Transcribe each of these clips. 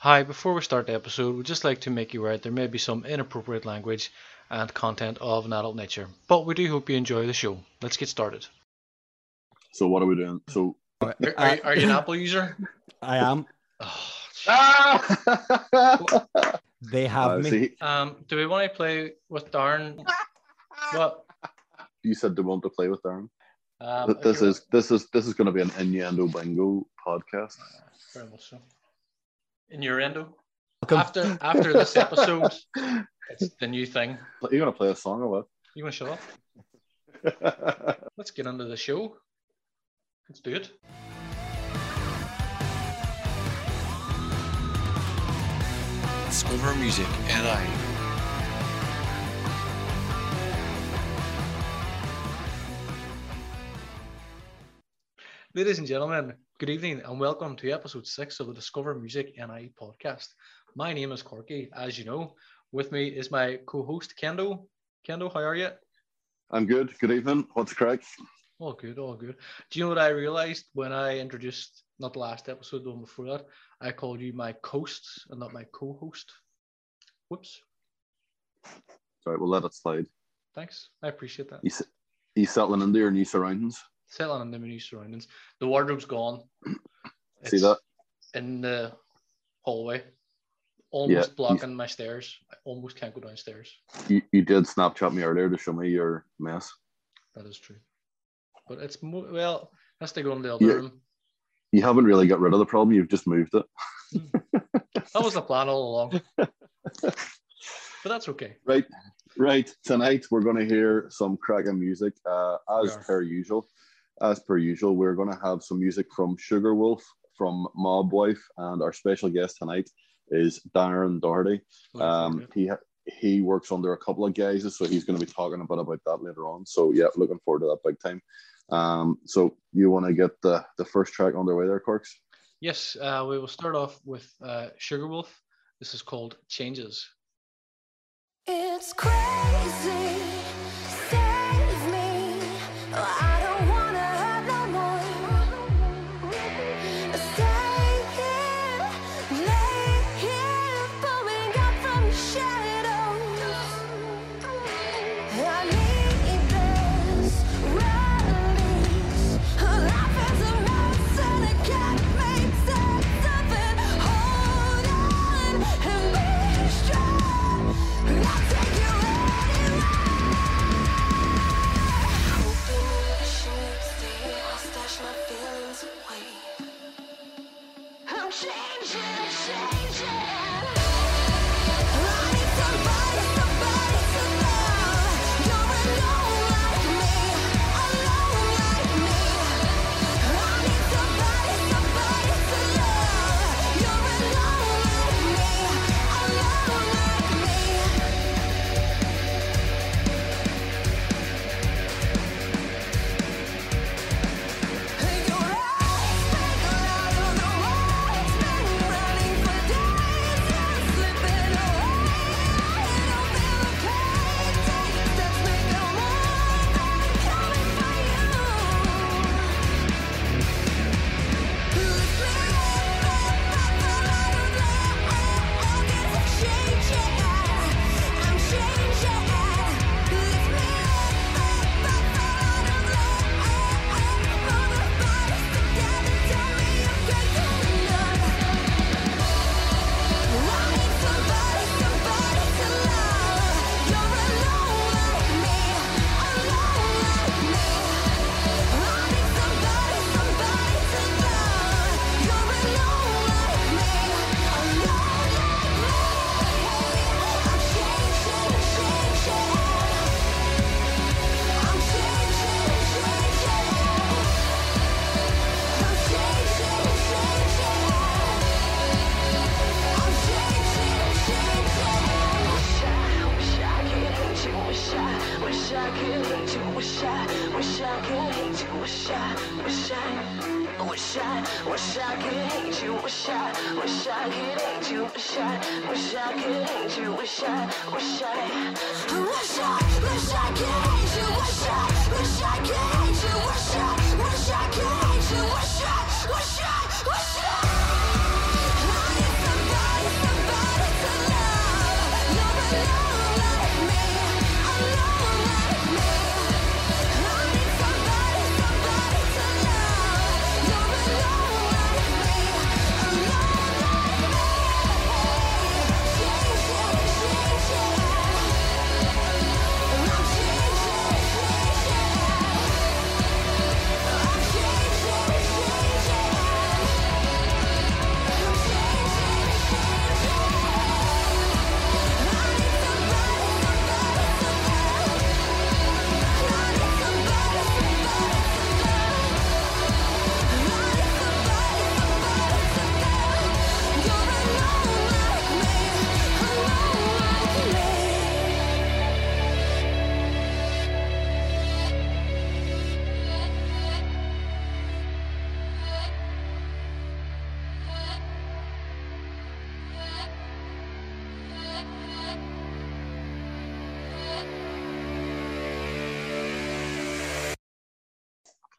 Hi, before we start the episode, we'd just like to make you aware there may be some inappropriate language and content of an adult nature, but we do hope you enjoy the show. Let's get started. So what are we doing? So are you an Apple user? I am. Oh, they have me. See? Do we want to play with Darren? What? You said they want to play with Darren. This is going to be an innuendo bingo podcast. Very much so. Innuendo. After this episode, it's the new thing. You're gonna play a song or what? You gonna shut up? Let's get into the show. Let's do it. Discover Music NI. Ladies and gentlemen, good evening and welcome to episode 6 of the Discover Music NI podcast. My name is Corky, as you know. With me is my co-host, Kendo. Kendo, how are you? I'm good. Good evening. What's crack? All good, all good. Do you know what I realised when I introduced, not the last episode, the one before that, I called you my coast and not my co-host. Whoops. Sorry, we'll let it slide. Thanks. I appreciate that. You settling into your new surroundings? Settling in the new surroundings. The wardrobe's gone. It's see that? In the hallway. Almost blocking my stairs. I almost can't go downstairs. You did Snapchat me earlier to show me your mess. That is true. But it's well, that's to go in the other room. You haven't really got rid of the problem. You've just moved it. That was the plan all along. But that's okay. Right. Tonight, we're going to hear some cracking music as per usual, we're going to have some music from Sugar Wolf, from Mob Wife, and our special guest tonight is Darren Doherty. He works under a couple of guys, so he's going to be talking a bit about that later on. So yeah, looking forward to that big time. So you want to get the first track underway there, Corks? Yes, we will start off with Sugar Wolf. This is called Changes. It's crazy. Save me. Wish I could hate you. Wish I.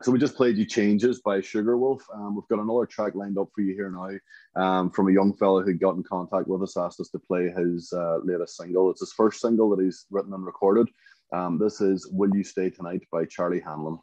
So we just played You Changes by Sugar Wolf. We've got another track lined up for you here now from a young fella who got in contact with us, asked us to play his latest single. It's his first single that he's written and recorded. This is Will You Stay Tonight by Charlie Hanlon.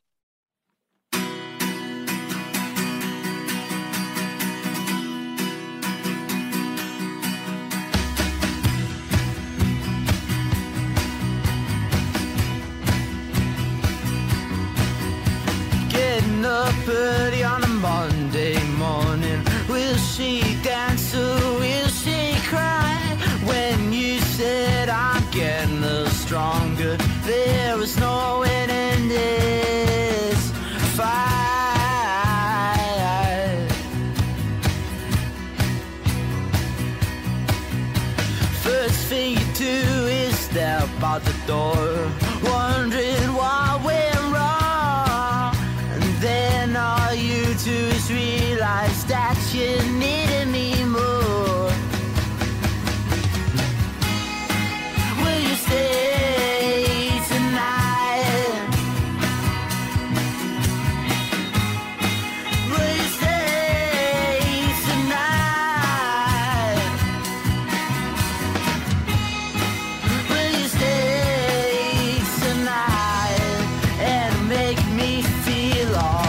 Early on a Monday morning, will she dance or will she cry? When you said I'm getting the stronger, there was no winning this fight. First thing you do is step out the door, wondering why we're wrong. Then all you do is realize that you needed me more. Will you stay tonight? Will you stay tonight? Will you stay tonight and make me feel all?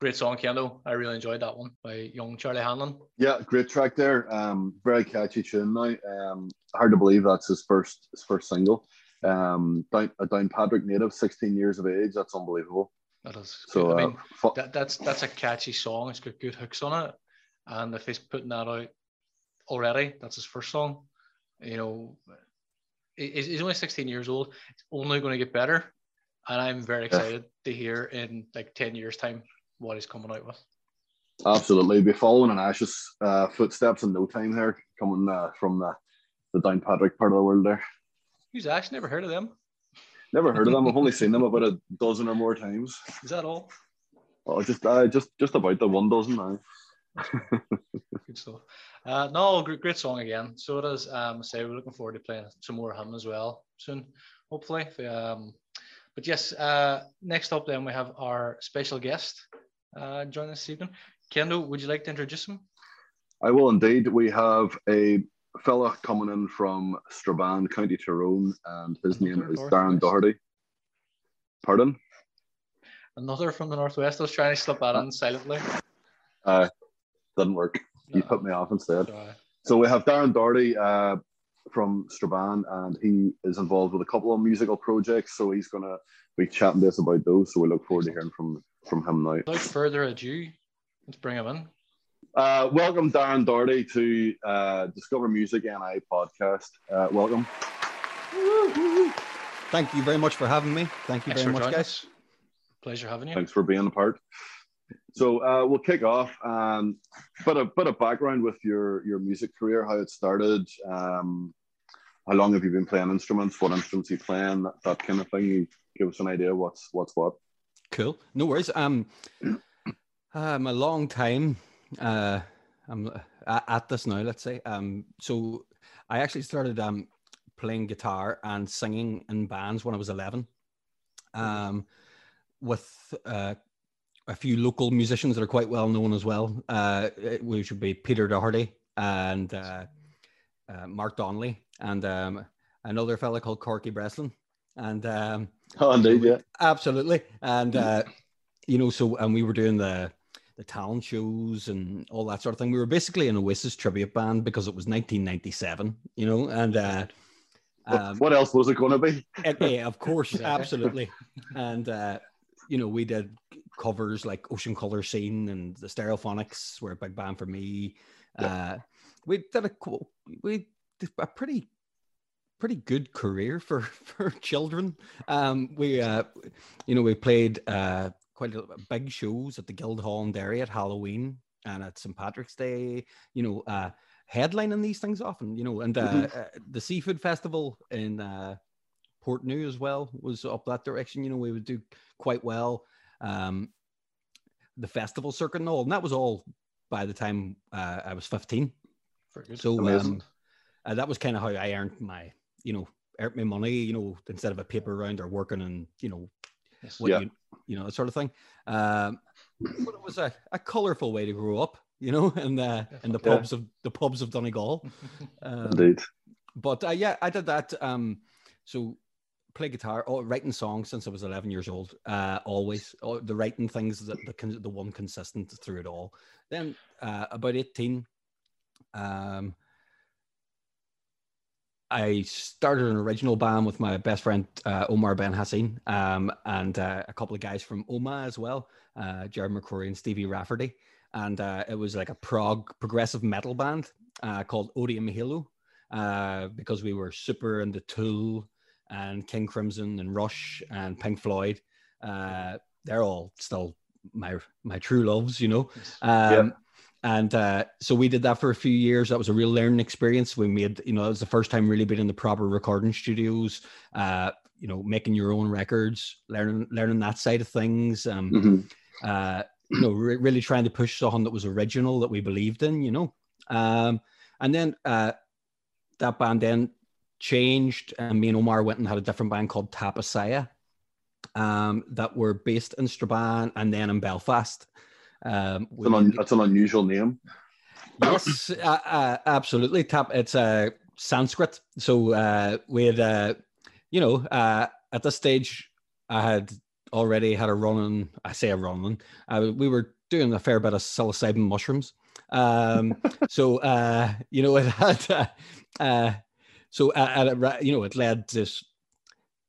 Great song, Kendo. I really enjoyed that one by young Charlie Hanlon. Yeah, great track there. Very catchy tune now. Hard to believe that's his first single. A Downpatrick native, 16 years of age. That's unbelievable. That is. So I mean, that's a catchy song. It's got good hooks on it. And if he's putting that out already, that's his first song. You know, he's only 16 years old. It's only going to get better. And I'm very excited to hear in like 10 years' time what he's coming out with. Absolutely, be following in Ash's footsteps in no time here, coming from the Downpatrick part of the world there. Who's Ash? Never heard of them. Never heard of them. I've only seen them about a dozen or more times. Is that all? Oh, just about the one dozen now. Good stuff. No, great song again. So it is. Say we're looking forward to playing some more of him as well soon, hopefully. But yes, next up then we have our special guest join this evening. Kendo, would you like to introduce him? I will indeed. We have a fella coming in from Strabane, County Tyrone, and his name is Darren Doherty. Pardon? Another from the Northwest. I was trying to slip that in silently. Didn't work. No. You put me off instead. Sorry. So we have Darren Doherty from Strabane, and he is involved with a couple of musical projects, so he's going to be chatting to us about those, so we look forward to hearing from him now. Without further ado, let's bring him in. Welcome, Darren Doherty, to Discover Music NI podcast. Welcome. Thank you very much for having me. Thank you very much, guys. Pleasure having you. Thanks for being a part. So we'll kick off. Bit of background with your music career, how it started, how long have you been playing instruments, what instruments are you playing, that kind of thing. You give us an idea what's what. Cool. No worries. I'm a long time I'm at this now, let's say. So I actually started playing guitar and singing in bands when I was 11, with a few local musicians that are quite well known as well, which would be Peter Doherty and Mark Donnelly and another fella called Corky Breslin. And oh, indeed, yeah, absolutely. And you know, so and we were doing the talent shows and all that sort of thing. We were basically an Oasis tribute band because it was 1997, you know. And what else was it going to be? Yeah, of course, absolutely. And you know, we did covers like Ocean Colour Scene and the Stereophonics were a big band for me. Yeah. We did a pretty good career for children. We you know, we played quite a big shows at the Guildhall in Derry at Halloween and at St Patrick's Day, you know, headlining these things often, you know. And the Seafood Festival in Portneau as well was up that direction, you know. We would do quite well, the festival circuit and all, and that was all by the time I was 15. So that was kind of how I earned my, you know, earned my money, you know, instead of a paper round or working and, you know, what you know, that sort of thing. But it was a colourful way to grow up, you know, in the pubs of Donegal. Indeed. But yeah, I did that. So play guitar, writing songs since I was 11 years old. Always the writing things that the one consistent through it all. Then about 18. I started an original band with my best friend, Omar Ben-Hassin, and a couple of guys from OMA as well, Jared McCrory and Stevie Rafferty. And it was like a progressive metal band called Odium Halo, because we were super into Tool and King Crimson and Rush and Pink Floyd. They're all still my true loves, you know. Yeah. And so we did that for a few years. That was a real learning experience. We made, you know, that was the first time really being in the proper recording studios, you know, making your own records, learning that side of things. You know, really trying to push something that was original that we believed in, you know. And then that band then changed, and me and Omar went and had a different band called Tapasaya, that were based in Strabane and then in Belfast. That's an unusual name. Yes, absolutely. It's Sanskrit. So we had, you know, at this stage, I had already had a run-in. I say a run-in. We were doing a fair bit of psilocybin mushrooms. So you know, it had. So you know, it led to this.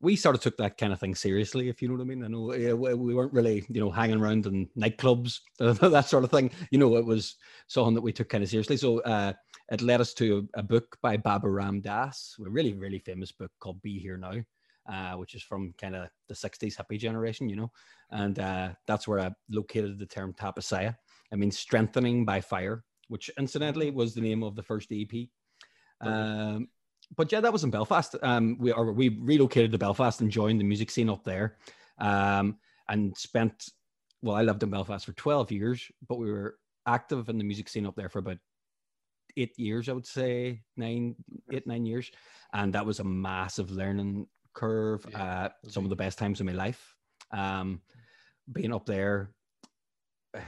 We sort of took that kind of thing seriously, if you know what I mean. I know we weren't really, you know, hanging around in nightclubs, that sort of thing. You know, it was something that we took kind of seriously. So it led us to a book by Baba Ram Das, a really, really famous book called Be Here Now, which is from kind of the 60s hippie generation, you know. And that's where I located the term Tapasaya. I mean, strengthening by fire, which incidentally was the name of the first EP. But yeah, that was in Belfast. We relocated to Belfast and joined the music scene up there, and spent, well, I lived in Belfast for 12 years, but we were active in the music scene up there for about 8 years, I would say, 9 years. And that was a massive learning curve. Yeah, some of the best times of my life, being up there.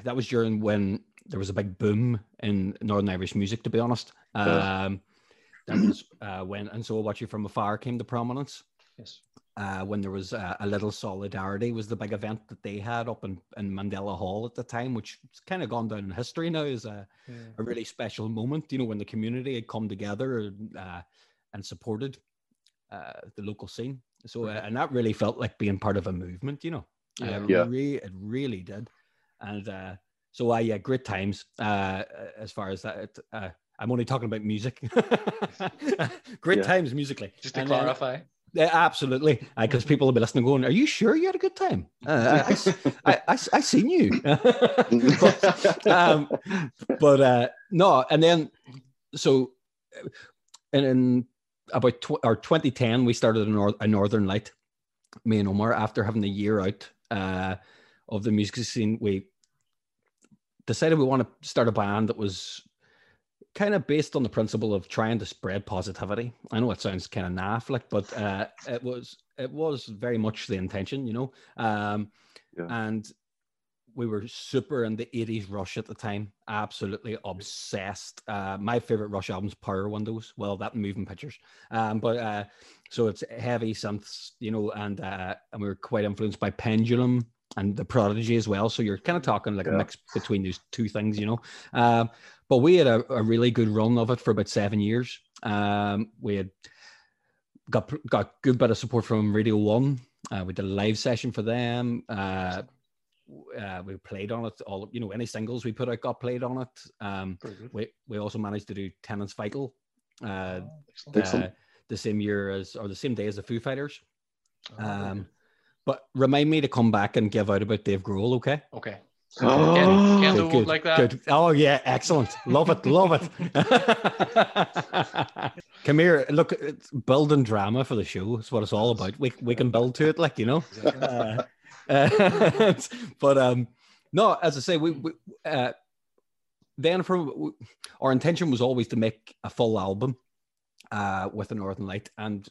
That was during when there was a big boom in Northern Irish music, to be honest. That was when And So I Watch You From Afar came to prominence. Yes. When there was a little solidarity was the big event that they had up in Mandela Hall at the time, which has kind of gone down in history now as a really special moment, you know, when the community had come together and supported the local scene. So, and that really felt like being part of a movement, you know. It really did. And so I, great times as far as that. I'm only talking about music. Great times musically. Just to clarify. Absolutely. Because people will be listening going, are you sure you had a good time? I seen you. No, and then, so, and in about 2010, we started a Northern Light, me and Omar, after having a year out of the music scene. We decided we want to start a band that was kind of based on the principle of trying to spread positivity. I know it sounds kind of naff, like, but it was very much the intention, you know. And we were super in the 80s Rush at the time, absolutely obsessed. My favorite Rush album's Power Windows. Well, that and Moving Pictures. So it's heavy synths, you know, and we were quite influenced by Pendulum and The Prodigy as well. So you're kind of talking like a mix between those two things, you know. But we had a really good run of it for about 7 years. We had got a good bit of support from Radio 1. We did a live session for them. We played on it, all, you know, any singles we put out got played on it. We also managed to do Tenants Vital the same year as, or the same day as the Foo Fighters. But remind me to come back and give out about Dave Grohl, okay? Okay. Candle good, like that. Good. Oh yeah, excellent. Love it, love it. Come here, look, it's building drama for the show. It's what it's all about. We can build to it, like, you know. But no, as I say, we then from our intention was always to make a full album with the Northern Light, and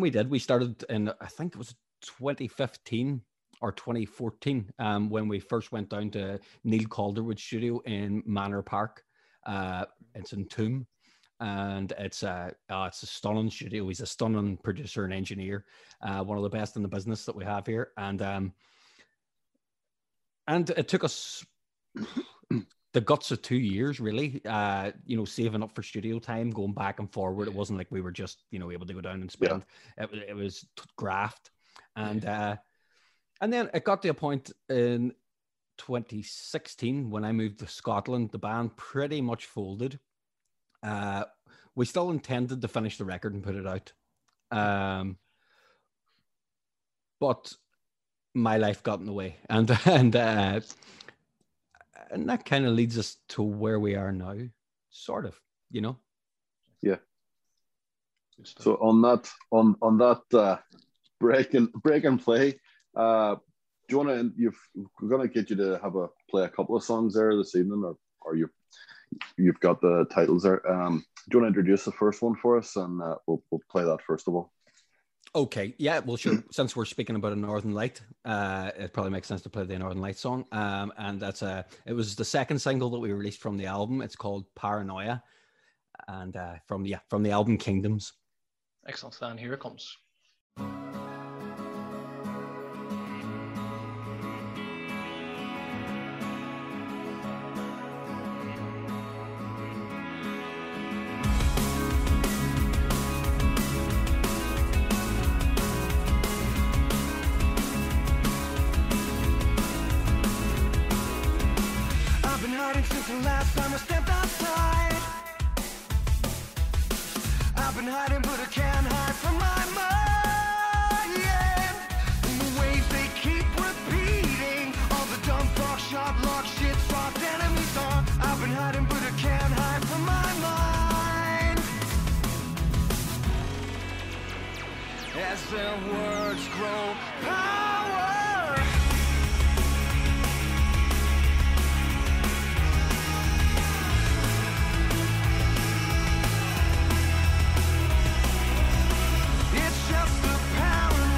we did. We started in, I think it was 2015. Or 2014, when we first went down to Neil Calderwood's studio in Manor Park. It's in Toom, and it's a stunning studio. He's a stunning producer and engineer, one of the best in the business that we have here. And it took us the guts of 2 years, really, you know, saving up for studio time, going back and forward. It wasn't like we were just, you know, able to go down and spend. It was graft. And then it got to a point in 2016 when I moved to Scotland. The band pretty much folded. We still intended to finish the record and put it out. But my life got in the way. And that kind of leads us to where we are now, sort of, you know? Yeah. So on that break and play, Jonah, we're going to get you to have play a couple of songs there this evening, or you've got the titles there. Do you want to introduce the first one for us, and we'll play that first of all? Okay, yeah, well, sure. Since we're speaking about a Northern Light, it probably makes sense to play the Northern Light song, and it was the second single that we released from the album. It's called Paranoia, and from the album Kingdoms. Excellent, and here it comes. Since the last time I stepped outside, I've been hiding, but I can't hide from my mind. Yeah. And the waves they keep repeating, all the dumb fuck, shot lock, shit, soft enemies on. I've been hiding, but I can't hide from my mind. As the words grow power. It's just the paranoia.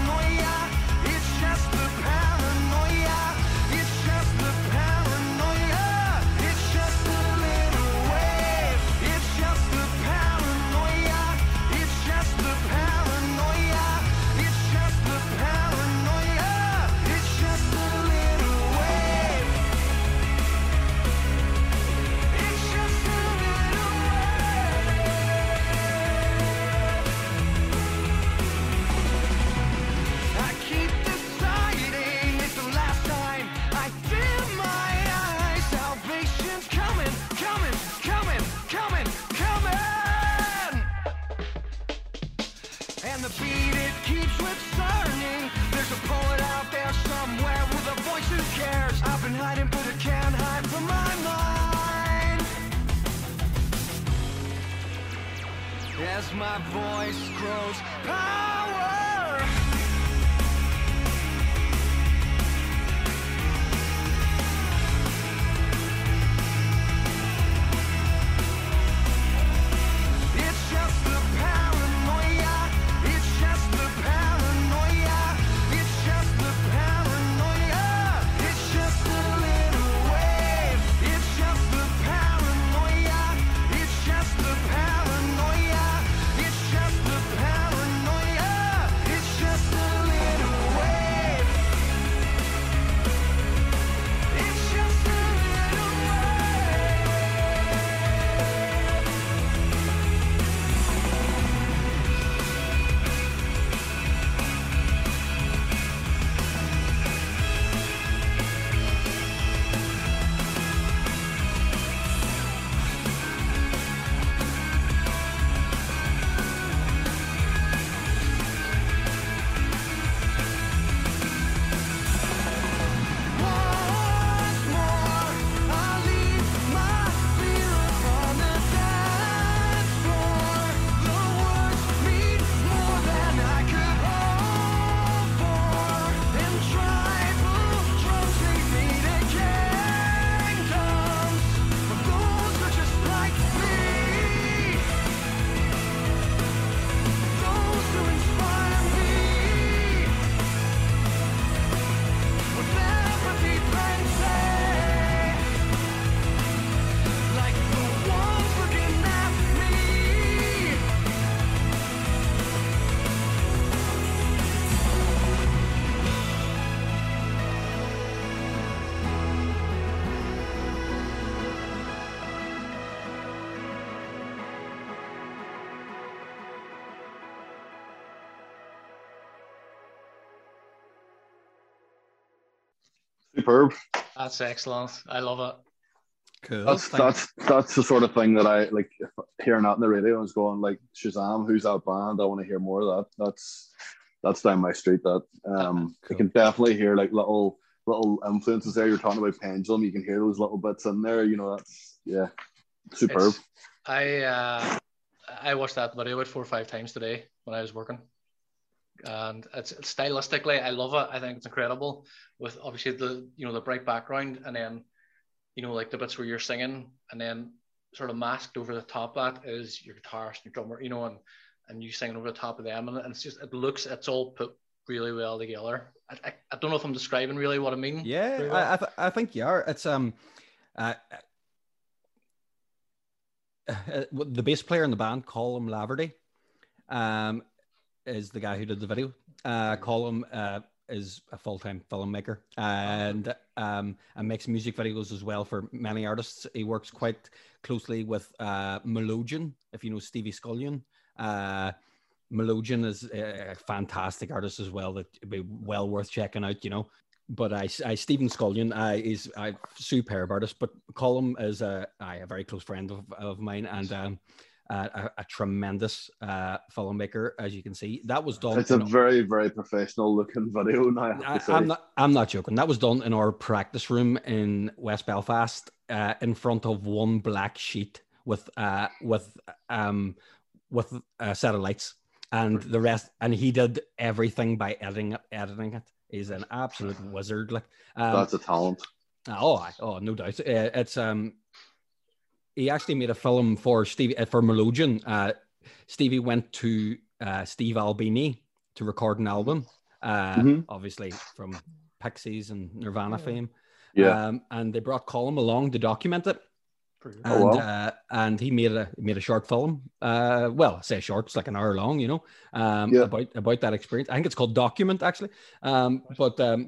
keeps with turning. There's a poet out there somewhere with a voice who cares. I've been hiding, but I can't hide from my mind. As my voice grows power, it's just the paranoia. It's just the paranoia. It's just the paranoia. It's just a little wave. It's just the paranoia. It's just the paranoia. It's just the paranoia. It's just a little wave. It's just a little wave. Once more, I leave my fear upon the dance floor. The words mean more than I could hope for. And tribal drums take me to kingdoms, but those are just like me. Those who inspire me would never be painted like the ones looking at me. Superb. That's excellent. I love it. Cool. That's the sort of thing that I like hearing that in the radio. I was going like, Shazam, who's that band? I want to hear more of that. That's down my street. That Cool. You can definitely hear like little influences there. You're talking about Pendulum. You can hear those little bits in there. You know, that's yeah, superb. I watched that video about 4 or 5 times today when I was working. And it's stylistically, I love it. I think it's incredible with obviously the bright background and then like the bits where you're singing and then sort of masked over the top of that is your guitarist and your drummer, and you singing over the top of them, and it's just it's all put really well together. I don't know if I'm describing really what I mean. Yeah, well. I think you are. It's the bass player in the band, Colum Laverty. Is the guy who did the video. Colum is a full-time filmmaker and makes music videos as well for many artists. He works quite closely with Melodian, if you know Stevie Scullion. Melodian is a fantastic artist as well that would be well worth checking out, But Stephen Scullion is a superb artist, but Colum is a very close friend of mine and... a tremendous filmmaker, as you can see. That was done. It's a very, very professional looking video now. I'm not joking. That was done in our practice room in West Belfast, in front of one black sheet with a set of lights, and the rest. And he did everything by editing it. He's an absolute wizard. Like that's a talent. Oh, no doubt. He actually made a film for Melodian. Stevie went to Steve Albini to record an album, obviously from Pixies and Nirvana fame. Yeah, and they brought Colum along to document it. And he made a short film. Well, I say short, it's like an hour long, about that experience. I think it's called Document, actually. The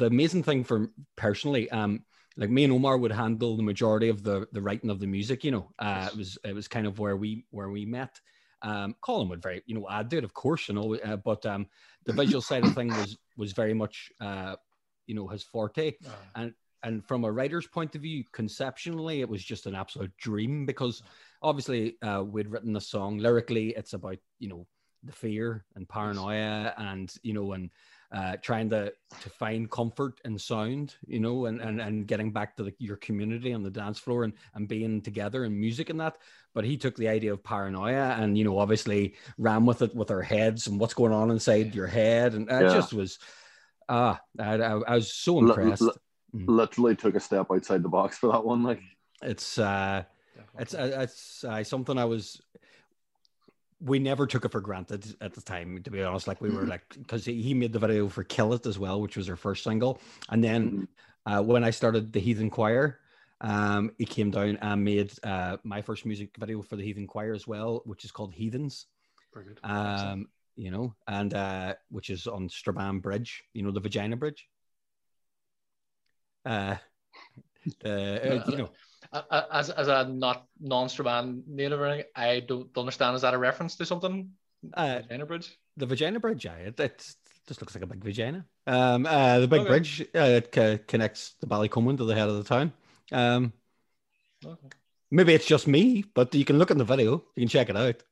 amazing thing for personally. Like me and Omar would handle the majority of the writing of the music, it was kind of where we met. Colum would very, I'd do it, of course, but the visual side of thing was very much, his forte. And from a writer's point of view, conceptually, it was just an absolute dream because obviously we'd written the song lyrically. It's about, the fear and paranoia, and you know, and trying to find comfort in sound, you know, and getting back to your community on the dance floor and being together and music and that. But he took the idea of paranoia and, you know, obviously ran with it with our heads and what's going on inside your head. And it just was, I was so impressed. Literally took a step outside the box for that one. Like it's something I was, we never took it for granted at the time, to be honest. Like we were like, because he made the video for Kill It as well, which was our first single. And then when I started the Heathen Choir, he came down and made my first music video for the Heathen Choir as well, which is called Heathens. Brilliant. You know, and which is on Strabane Bridge, you know, the Vagina Bridge. You know, as a not non-Strabane native or anything, I don't understand. Is that a reference to something? Vagina Bridge? The Vagina Bridge, yeah. It just looks like a big vagina. The big bridge, it connects the Ballycombe to the head of the town. Maybe it's just me, but you can look in the video. You can check it out.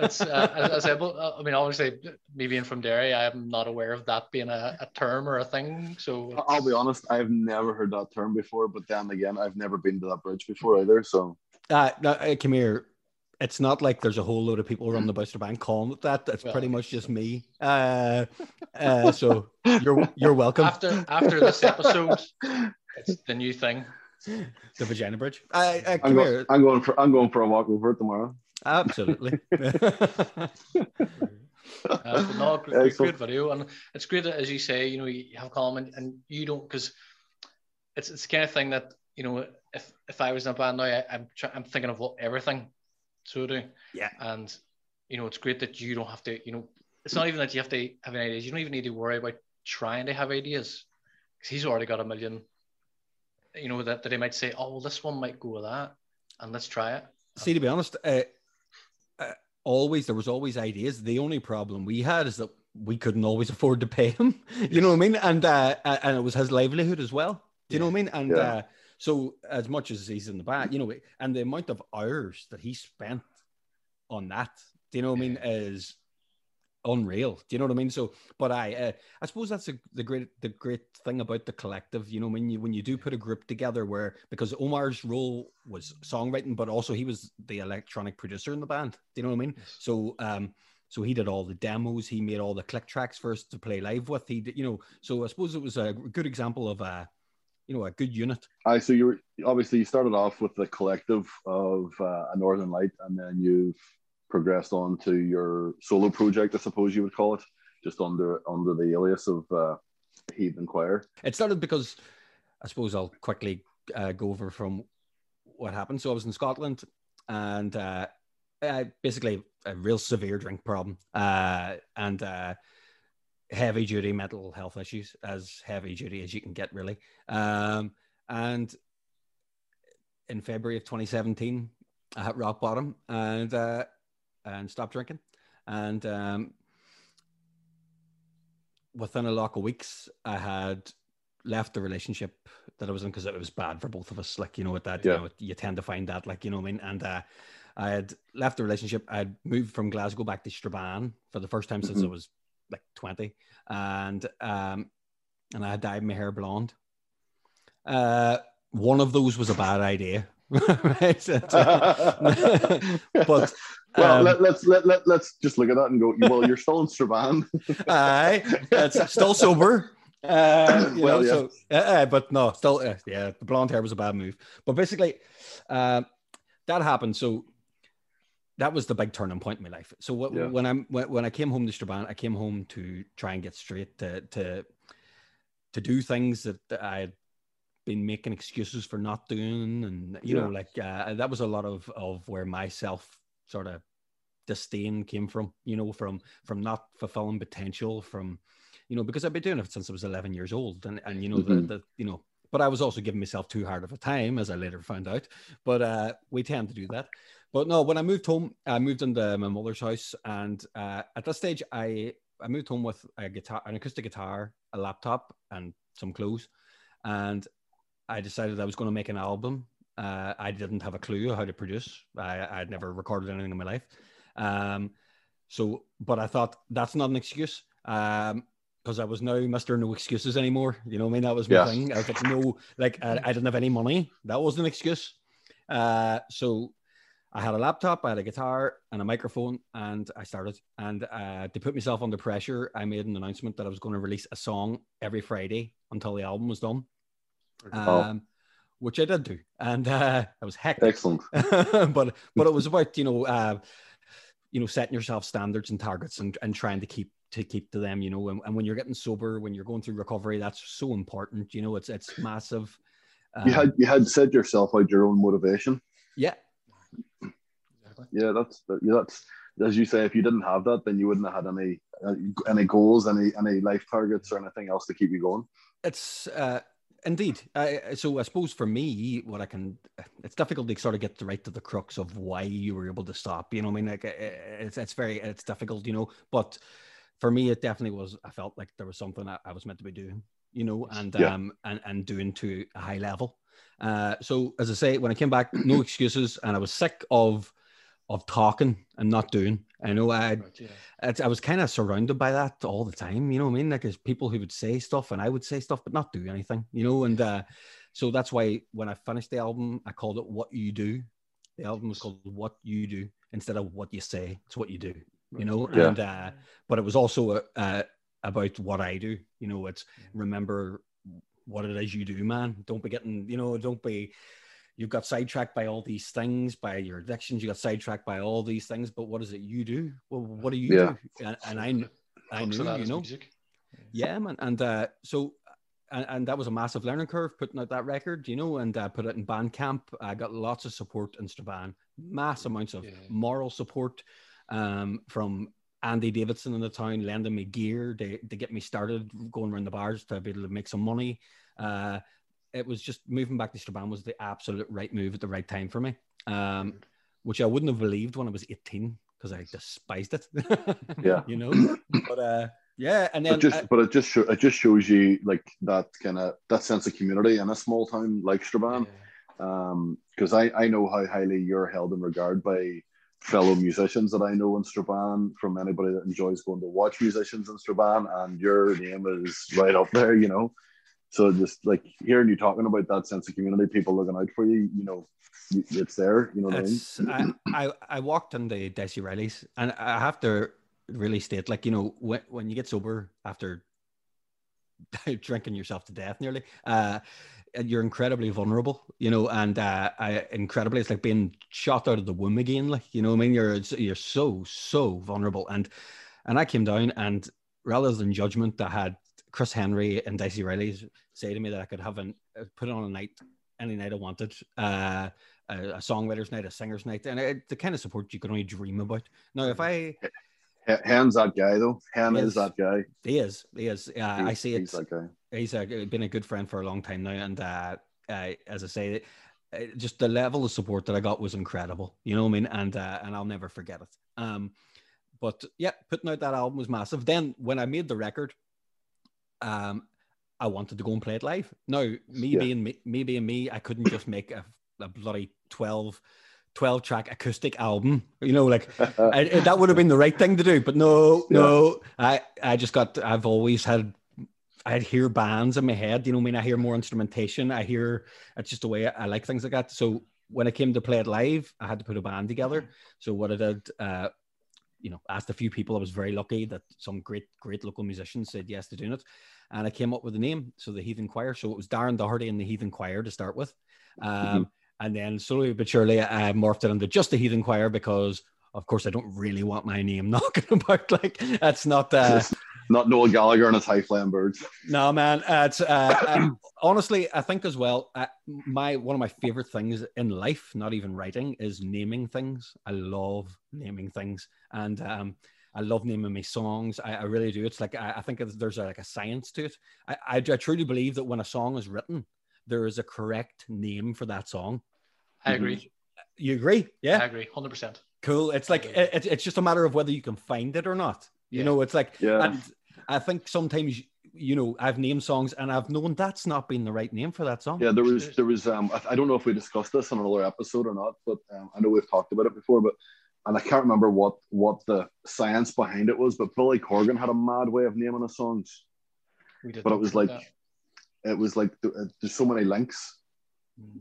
It's, I mean, obviously, me being from Derry, I'm not aware of that being a term or a thing. So it's... I'll be honest, I've never heard that term before. But then again, I've never been to that bridge before either. So come here. It's not like there's a whole load of people around the Boosterbank calling it that. It's pretty much just me. So you're welcome. After this episode, it's the new thing. The Vagina Bridge. I'm going for a walk over it tomorrow. Absolutely. No, great video, and it's great that, as you say, you know, you have Colum and you don't, because it's the kind of thing that, you know, if I was in a band now, I'm thinking of everything, so I do. Yeah. And you know, it's great that you don't have to. You know, it's not even that you have to have any ideas. You don't even need to worry about trying to have ideas, because he's already got a million. You know, that they might say, oh, well, this one might go with that, and let's try it. See, to be honest, there was always ideas. The only problem we had is that we couldn't always afford to pay him. You know what I mean? And it was his livelihood as well. Do you know what I mean? And so as much as he's in the back, you know, and the amount of hours that he spent on that, do you know what I mean, is unreal. Do you know what I mean? So, but I suppose that's the great thing about the collective. You know, when you do put a group together, where, because Omar's role was songwriting, but also he was the electronic producer in the band. Do you know what I mean? Yes. So, so he did all the demos. He made all the click tracks for us to play live with. He did, you know. So I suppose it was a good example of a good unit. So you started off with the collective of a Northern Light, and then you've progressed on to your solo project, I suppose you would call it, just under the alias of Heathen Choir. It started because, I suppose I'll quickly go over from what happened. So I was in Scotland, and I basically a real severe drink problem, and heavy duty mental health issues, as heavy duty as you can get, really. And in February of 2017, I hit rock bottom, and stopped drinking, and within a lock of weeks I had left the relationship that I was in, because it was bad for both of us, like, you know, with that, you know, you tend to find that, like, you know what I mean. And I had left the relationship. I had moved from Glasgow back to Strabane for the first time since I was like 20, and I had dyed my hair blonde. One of those was a bad idea. Right. But well, let's just look at that and go, well, you're still in Strabane. Aye, it's still sober. Well, know, yeah. So, but no, still, yeah, the blonde hair was a bad move. But basically, that happened. So that was the big turning point in my life. So when I came home to Strabane, I came home to try and get straight, to do things that I had been making excuses for not doing, and you know, like that was a lot of where my self sort of disdain came from, you know, from not fulfilling potential, from, you know, because I've been doing it since I was 11 years old, and you know, the you know, but I was also giving myself too hard of a time, as I later found out, but we tend to do that. But no, when I moved home, I moved into my mother's house, and at that stage I moved home with a guitar, an acoustic guitar, a laptop, and some clothes, and I decided I was going to make an album. I didn't have a clue how to produce. I'd never recorded anything in my life. So, but I thought that's not an excuse, because I was now Mr. No Excuses anymore. You know what I mean? That was my thing. I was like, no, like I didn't have any money. That wasn't an excuse. So I had a laptop, I had a guitar and a microphone, and I started. And to put myself under pressure, I made an announcement that I was going to release a song every Friday until the album was done, which I did do. And it was hectic. Excellent. but it was about, you know, setting yourself standards and targets and trying to keep to them, you know, and when you're getting sober, when you're going through recovery, that's so important. You know, it's massive. You had set yourself out your own motivation. Yeah. Exactly. Yeah, that's as you say. If you didn't have that, then you wouldn't have had any goals, any life targets, or anything else to keep you going. It's indeed. So I suppose for me, it's difficult to sort of get right to the crux of why you were able to stop. You know, I mean, like it's difficult, you know. But for me, it definitely was. I felt like there was something I was meant to be doing, you know, and doing to a high level. So as I say, when I came back, no excuses, and I was sick of talking and not doing. I know I was kind of surrounded by that all the time. You know what I mean? Like, there's people who would say stuff, and I would say stuff, but not do anything. You know, and so that's why when I finished the album, I called it "What You Do." The album was called "What You Do" instead of "What You Say." It's what you do. You know, and but it was also about what I do. You know, it's remember what it is you do, man. Don't be getting, you know, you've got sidetracked by all these things, by your addictions, you got sidetracked by all these things, but what is it you do? Well, what do you do? And I knew, you know, music. Yeah, man. And so that was a massive learning curve, putting out that record, you know, and put it in Bandcamp. I got lots of support in Strabane, mass amounts of moral support from Andy Davidson in the town, lending me gear to get me started, going around the bars to be able to make some money. It was just moving back to Strabane was the absolute right move at the right time for me, which I wouldn't have believed when I was 18 because I despised it. Yeah, you know. But it just shows you like that sense of community in a small town like Strabane, because I know how highly you're held in regard by fellow musicians that I know in Strabane, from anybody that enjoys going to watch musicians in Strabane, and your name is right up there, you know. So just like hearing you talking about that sense of community, people looking out for you, you know, it's there, you know what I mean? I walked on the Dicey Riley's, and I have to really state, like, you know, when you get sober after drinking yourself to death nearly, you're incredibly vulnerable, you know, and it's like being shot out of the womb again, like, you know what I mean? You're so vulnerable, and I came down, and rather than judgment, I had Chris Henry and Dicey Riley say to me that I could have put on a night, any night I wanted, a songwriter's night, a singer's night, and the kind of support you can only dream about. Now, if I... Han's that guy, though. Han is that guy. He is. I see it. He's that guy. He's been a good friend for a long time now, and as I say, just the level of support that I got was incredible. You know what I mean? And I'll never forget it. But yeah, putting out that album was massive. Then when I made the record, I wanted to go and play it live. Now, me being me, I couldn't just make a bloody 12 track acoustic album, you know, like that would have been the right thing to do, but no, I've always had, I'd hear bands in my head, you know what I mean? I hear more instrumentation. It's just the way I like things like that. So when I came to play it live, I had to put a band together. So what I did, you know, asked a few people. I was very lucky that some great local musicians said yes to doing it. And I came up with a name. So the Heathen Choir. So it was Darren Doherty and the Heathen Choir to start with. And then slowly but surely, I morphed it into just the Heathen Choir because, of course, I don't really want my name knocking about. Like, that's not... not Noel Gallagher and his high-flying birds. No, man. It's, honestly, I think as well, one of my favorite things in life, not even writing, is naming things. I love naming things. And I love naming my songs. I really do. It's like, I think there's like a science to it. I truly believe that when a song is written, there is a correct name for that song. I agree. You agree? Yeah, I agree. 100%. Cool. It's like it's just a matter of whether you can find it or not. You know, it's like and I think sometimes, you know, I've named songs and I've known that's not been the right name for that song. Yeah, there was I don't know if we discussed this on another episode or not, but I know we've talked about it before. But and I can't remember what the science behind it was, but Billy Corgan had a mad way of naming his songs. But it was like there's so many links,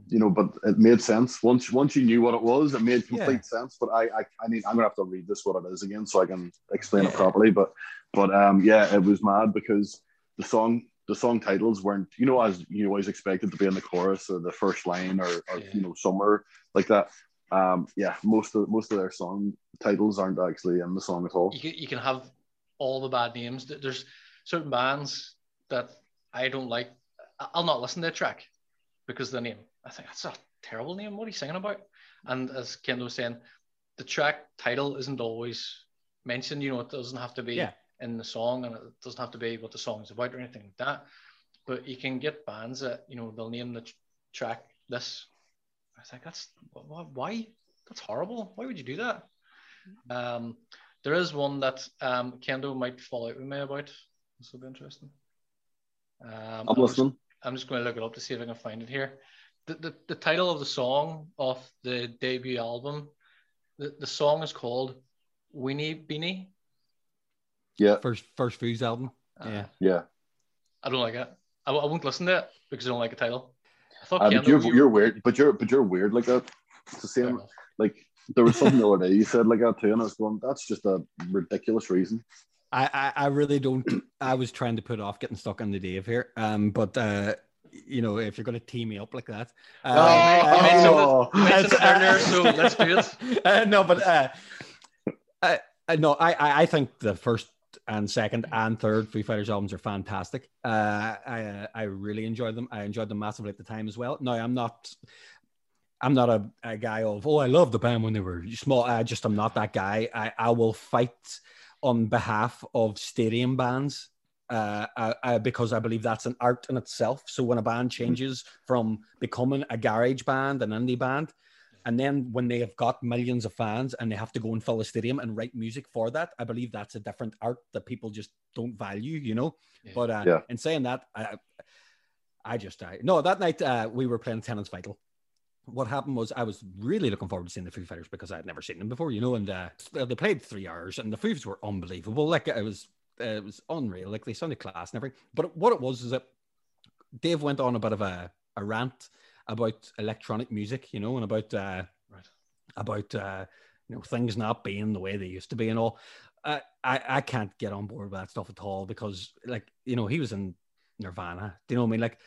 you know. But it made sense once you knew what it was. It made complete sense. But I'm gonna have to read this what it is again so I can explain it properly. But yeah, it was mad because the song titles weren't, you know, as you always expected to be in the chorus or the first line or you know, somewhere like that. Most of their song titles aren't actually in the song at all. You can have all the bad names. There's certain bands that I don't like. I'll not listen to a track because of the name. I think that's a terrible name. What are you singing about? And as Kendall was saying, the track title isn't always mentioned. You know, it doesn't have to be in the song, and it doesn't have to be what the song's about or anything like that. But you can get bands that, you know, they'll name the track this. I think that's why? That's horrible. Why would you do that? There is one that Kendo might fall out with me about. This will be interesting. I'm just going to look it up to see if I can find it here. The title of the song off the debut album, the song is called Weenie Beanie. Yeah. First Foods album. Yeah. I don't like it. I won't listen to it because I don't like the title. I thought you're weird, but you're weird like that. It's the same. Like there was something the other day you said like that too, and I was going, that's just a ridiculous reason. I really don't. I was trying to put off getting stuck on the Dave here, but you know, if you're going to tee me up like that, so let's do it. I think the first and second and third Foo Fighters albums are fantastic. I really enjoyed them. I enjoyed them massively at the time as well. No, I'm not a guy of, I loved the band when they were small. I'm not that guy. I will fight on behalf of stadium bands because I believe that's an art in itself. So when a band changes from becoming a garage band, an indie band, and then when they have got millions of fans and they have to go and fill a stadium and write music for that, I believe that's a different art that people just don't value, you know? Yeah. But in saying that, that night we were playing Tenants Vital. What happened was I was really looking forward to seeing the Foo Fighters because I had never seen them before, you know, and they played 3 hours and the Foos were unbelievable. Like it was unreal. Like they sounded class and everything. But what it was is that Dave went on a bit of a rant about electronic music, you know, and about you know, things not being the way they used to be and all. I can't get on board with that stuff at all because, like, you know, he was in Nirvana. Do you know what I mean? Like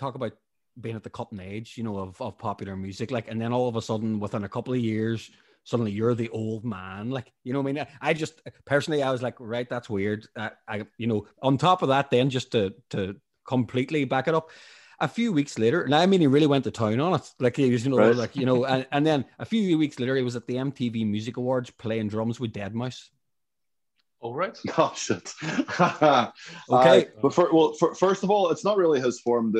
talk about being at the cutting edge, you know, of popular music, like, and then all of a sudden, within a couple of years, suddenly you're the old man, like, you know what I mean? I just, personally, I was like, right, that's weird. You know, on top of that then, just to completely back it up, a few weeks later, and I mean, he really went to town on it, like, he was, you know, right. Like, you know, and then a few weeks later, he was at the MTV Music Awards playing drums with Deadmau5. All right. Oh shit. Okay. First of all, it's not really his form,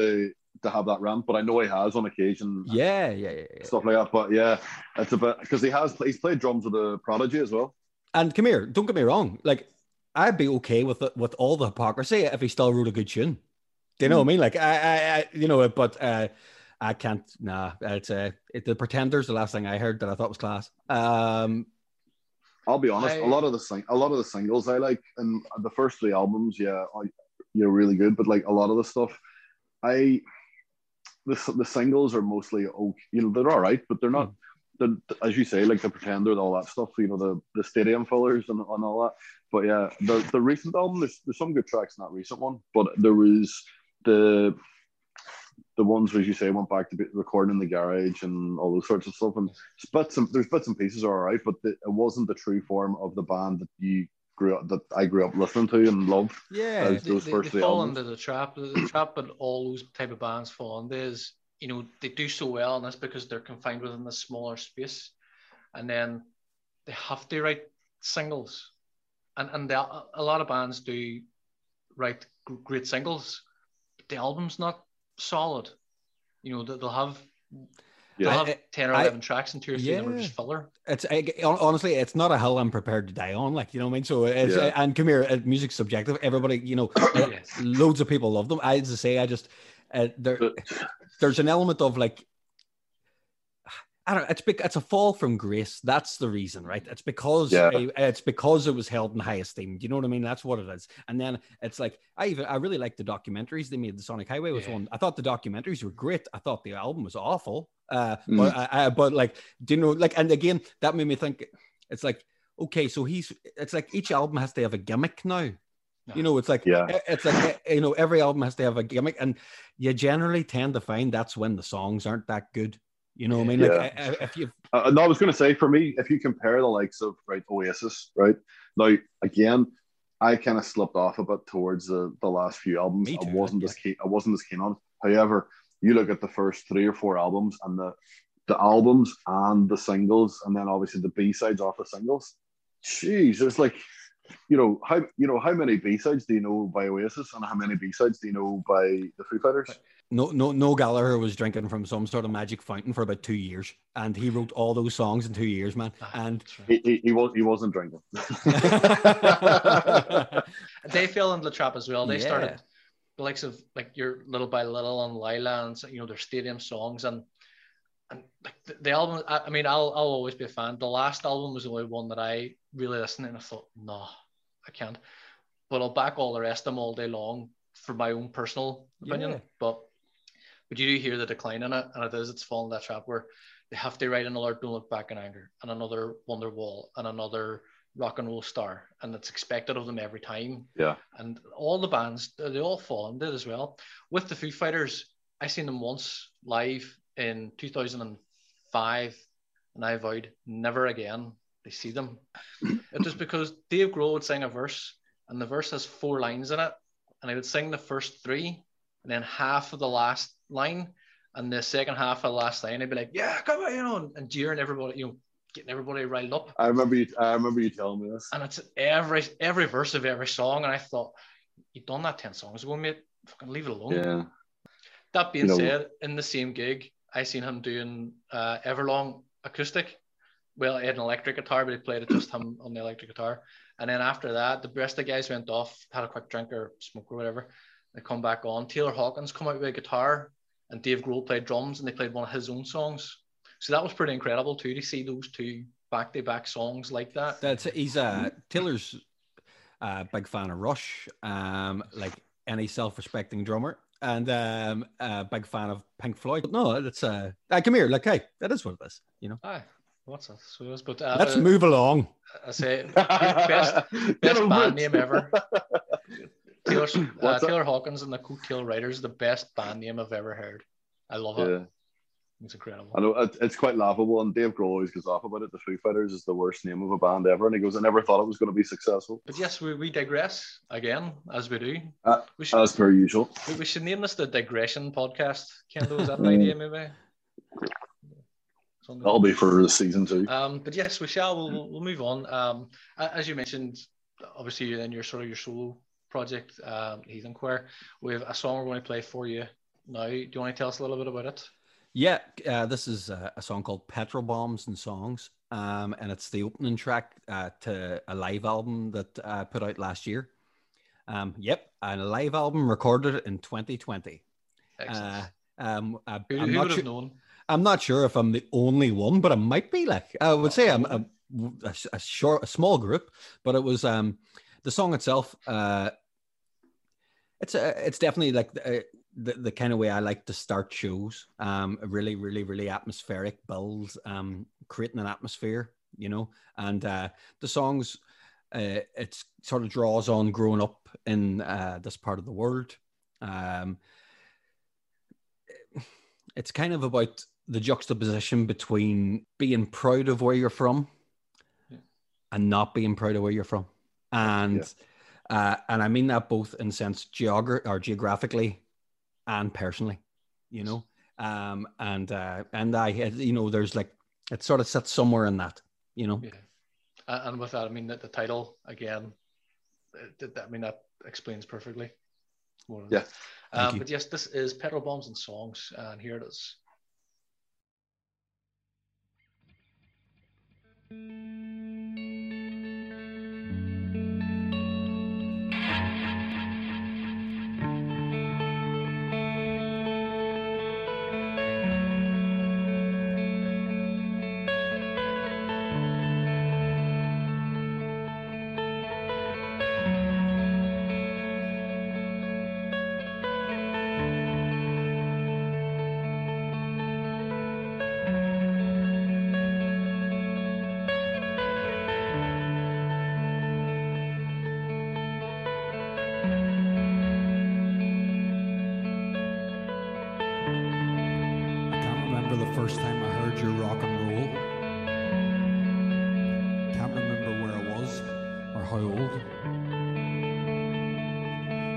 to have that rant, but I know he has on occasion. Yeah. Stuff like that, but yeah, it's a bit because he's played drums with the Prodigy as well. And come here, don't get me wrong. Like I'd be okay with all the hypocrisy if he still wrote a good tune. Do you know what I mean? Like I you know, but I can't. Nah, it's the Pretenders. The last thing I heard that I thought was class. I'll be honest. A lot of the singles I like, and the first three albums, you're really good. But like a lot of the stuff, The singles are mostly okay. You know, they're all right, but they're not, as you say, like the Pretender and all that stuff, you know, the stadium fillers and all that. But yeah, the recent album, there's some good tracks in that recent one, but there was the ones where, as you say, went back to recording in the garage and all those sorts of stuff. And there's bits and pieces are all right, but it wasn't the true form of the band that I grew up listening to and loved. Yeah, they fall albums. Into the trap that all those type of bands fall into is, you know, they do so well, and that's because they're confined within this smaller space, and then they have to write singles, and a lot of bands do write great singles, but the album's not solid. You know, they'll have. Yeah. They'll have 10 or 11 tracks and two or three that were just filler. Honestly, it's not a hill I'm prepared to die on. Like, you know what I mean? So, and come here, music's subjective. Everybody, you know, loads of people love them. As I say, I just, there's an element of like, I don't know, it's a fall from grace. That's the reason, right? It's because it's because it was held in high esteem. Do you know what I mean? That's what it is. And then it's like, I really liked the documentaries they made. The Sonic Highway was one. I thought the documentaries were great. I thought the album was awful. But like, do you know, like, and again, that made me think, it's like, okay, so it's like each album has to have a gimmick now. You know, it's like, it's like, you know, every album has to have a gimmick, and you generally tend to find that's when the songs aren't that good. You know what I mean? Like, if you no, I was going to say, for me, if you compare the likes of Oasis, right? Now, again, I kind of slipped off a bit towards the last few albums. Too, I wasn't as keen on it. However, you look at the first three or four albums, and the albums and the singles, and then obviously the B-sides off the singles. Jeez, it's like, how many B-sides do you know by Oasis, and how many B-sides do you know by the Foo Fighters? No, Gallagher was drinking from some sort of magic fountain for about 2 years, and he wrote all those songs in 2 years, man. And he wasn't drinking. They fell into the trap as well. They started the likes of like your Little by Little and Lila, and you know, their stadium songs, and like the album. I mean, I'll always be a fan. The last album was the only one that I really listened to and I thought, no, I can't. But I'll back all the rest of them all day long for my own personal opinion. Yeah. But you do hear the decline in it, and it's fallen that trap where they have to write another Don't Look Back in Anger and another Wonderwall and another Rock and Roll Star, and it's expected of them every time. Yeah. And all the bands, they all fall into it as well. With the Foo Fighters, I seen them once live in 2005, and I vowed never again they see them. It was because Dave Grohl would sing a verse, and the verse has 4 lines in it, and I would sing the first 3 and then half of the last line, and the second half of the last line I'd be like, yeah, come on, you know, and jeering everybody, you know, getting everybody riled up. I remember you telling me this. And it's every verse of every song, and I thought, you've done that 10 songs ago, mate, fucking leave it alone. Yeah. That being said, in the same gig, I seen him doing Everlong acoustic. Well, he had an electric guitar, but he played it just him on the electric guitar. And then after that, the rest of the guys went off, had a quick drink or smoke or whatever. They come back on. Taylor Hawkins come out with a guitar, and Dave Grohl played drums, and they played one of his own songs. So that was pretty incredible too, to see those two back-to-back songs like that. Taylor's a big fan of Rush, like any self-respecting drummer. And a big fan of Pink Floyd. But no, that's come here, like, hey, that is what it is, you know. Aye, what's that? But let's move along. I say best band name ever. Taylor Hawkins and the Coattail Riders, the best band name I've ever heard. I love it. It's incredible. I know it's quite laughable, and Dave Grohl always goes off about it. The Foo Fighters is the worst name of a band ever, and he goes, "I never thought it was going to be successful." But yes, we digress again, as we do, as per usual. We should name this the Digression Podcast. Kendall, is that an idea? Maybe that'll be for the season 2. But yes, we shall. We'll move on. As you mentioned, obviously, in your sort of your solo project, Heathen Choir, we have a song we're going to play for you now. Do you want to tell us a little bit about it? Yeah, this is a song called Petrol Bombs and Songs, and it's the opening track to a live album that I put out last year. A live album recorded in 2020. Excellent. I'm not sure if I'm the only one, but I might be. Like, I would say I'm a small group, but it was the song itself. It's definitely like the kind of way I like to start shows, really, really, really atmospheric builds, creating an atmosphere, you know. And the songs, it sort of draws on growing up in this part of the world. It's kind of about the juxtaposition between being proud of where you're from and not being proud of where you're from. And I mean that both in sense geographically and personally, you know. And I, you know, there's like, it sort of sits somewhere in that, you know. Yeah. And with that, I mean that the title again, that explains perfectly. Yeah. But yes, this is Petrol Bombs and Songs, and here it is. first time I heard your rock and roll. Can't remember where I was or how old.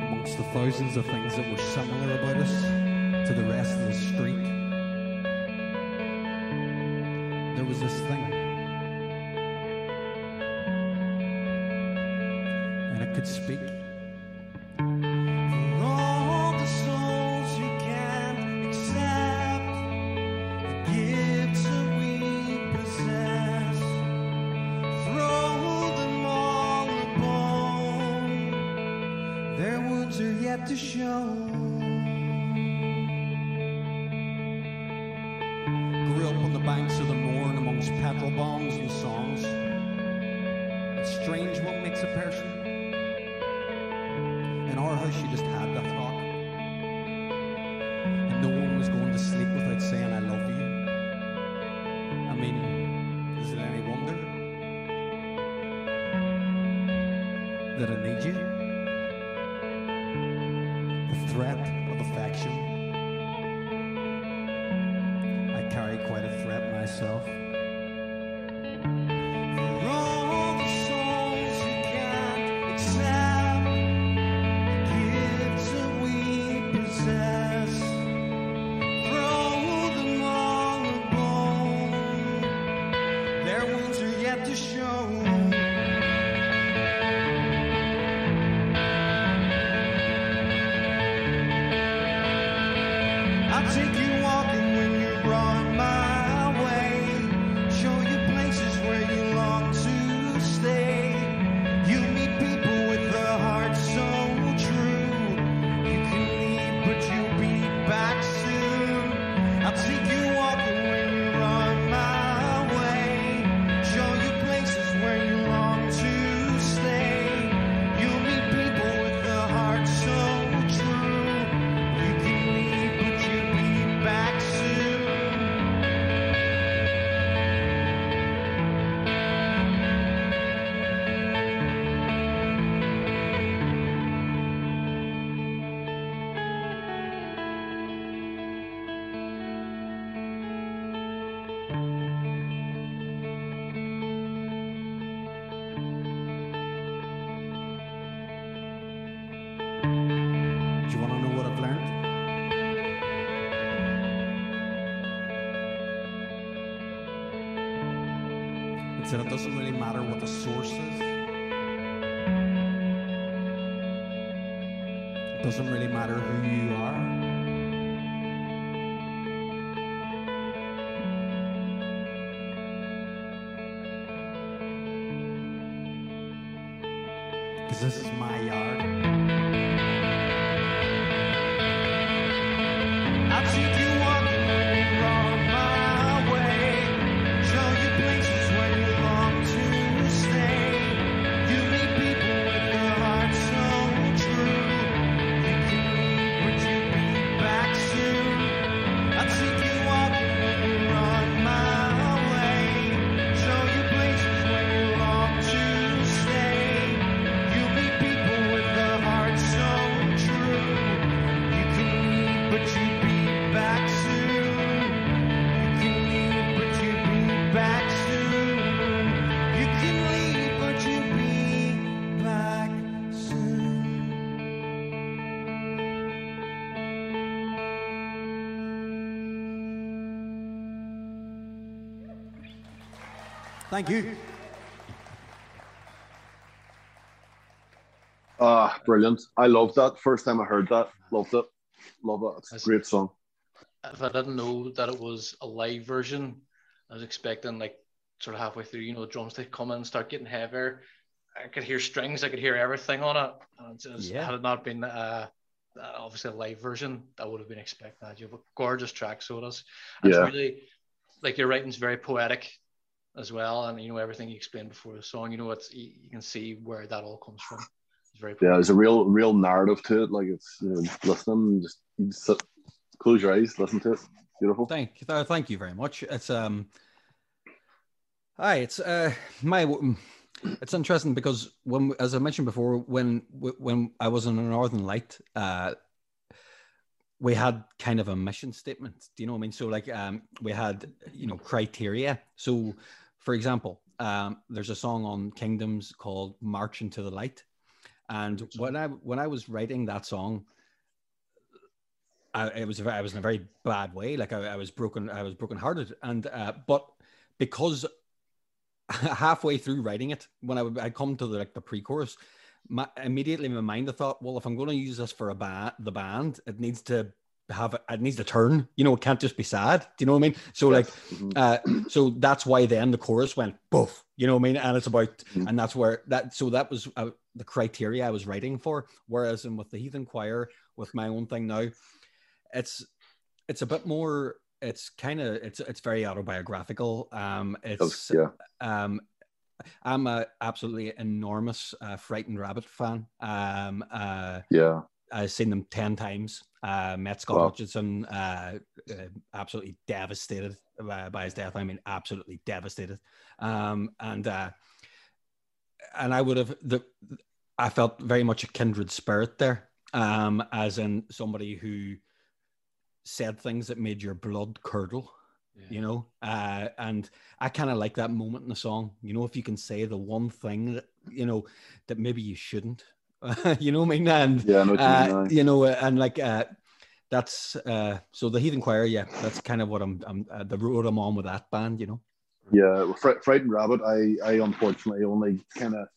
Amongst the thousands of things that were similar about us to the rest of the street, there was this thing. And it could speak. That it doesn't really matter what the source is. It doesn't really matter who you are. Because this is my yard. I'll take you walking when you're on my way. Show you places where you long to stay. You meet people with their hearts so true. You can leave, but you be back soon. I'll take you walking when you're on my way. Show you places where you long to stay. You meet people with their hearts so true. You can leave, but you be back soon. You can leave, but you be back soon. Thank you. Ah, brilliant. I loved that. First time I heard that. Loved it. Love it. It's a great song. If I didn't know that it was a live version, I was expecting, like, sort of halfway through, you know, drums to come in and start getting heavier. I could hear strings. I could hear everything on it. And just, yeah. Had it not been obviously a live version, I would have been expecting that. You have a gorgeous track, so it is. And yeah. It's really, like, your writing's very poetic as well, and you know everything you explained before the song, you know, it's, you can see where that all comes from. It's very powerful. Yeah, there's a real narrative to it. Like, it's, you know, listening, just sit, close your eyes, listen to it. Beautiful. Thank you very much. It's it's interesting because when, as I mentioned before, when I was in a Northern Light, we had kind of a mission statement. Do you know what I mean? So like, we had, you know, criteria. So for example, there's a song on Kingdoms called March into the Light. And when I was writing that song, I was in a very bad way. Like I was brokenhearted. And, but because halfway through writing it, when I come to the pre-chorus, immediately in my mind, I thought, well, if I'm going to use this for the band, it needs to have, it needs to turn, you know, it can't just be sad. Do you know what I mean? So yes. So that's why then the chorus went poof, you know what I mean? And it's about, and that's where that was the criteria I was writing for. Whereas in with the Heathen Choir, with my own thing now, it's a bit more, it's very autobiographical. I'm a absolutely enormous Frightened Rabbit fan. I've seen them 10 times. Met Scott Richardson, absolutely devastated by his death. I mean, absolutely devastated. And I would have I felt very much a kindred spirit there, as in somebody who said things that made your blood curdle. You know, and I kind of like that moment in the song, you know, if you can say the one thing that, you know, that maybe you shouldn't, you know what I mean? And, you know, and like, that's, so the Heathen Choir, that's kind of what I'm the road I'm on with that band, you know? Yeah, well, Frightened Rabbit, I unfortunately only kind of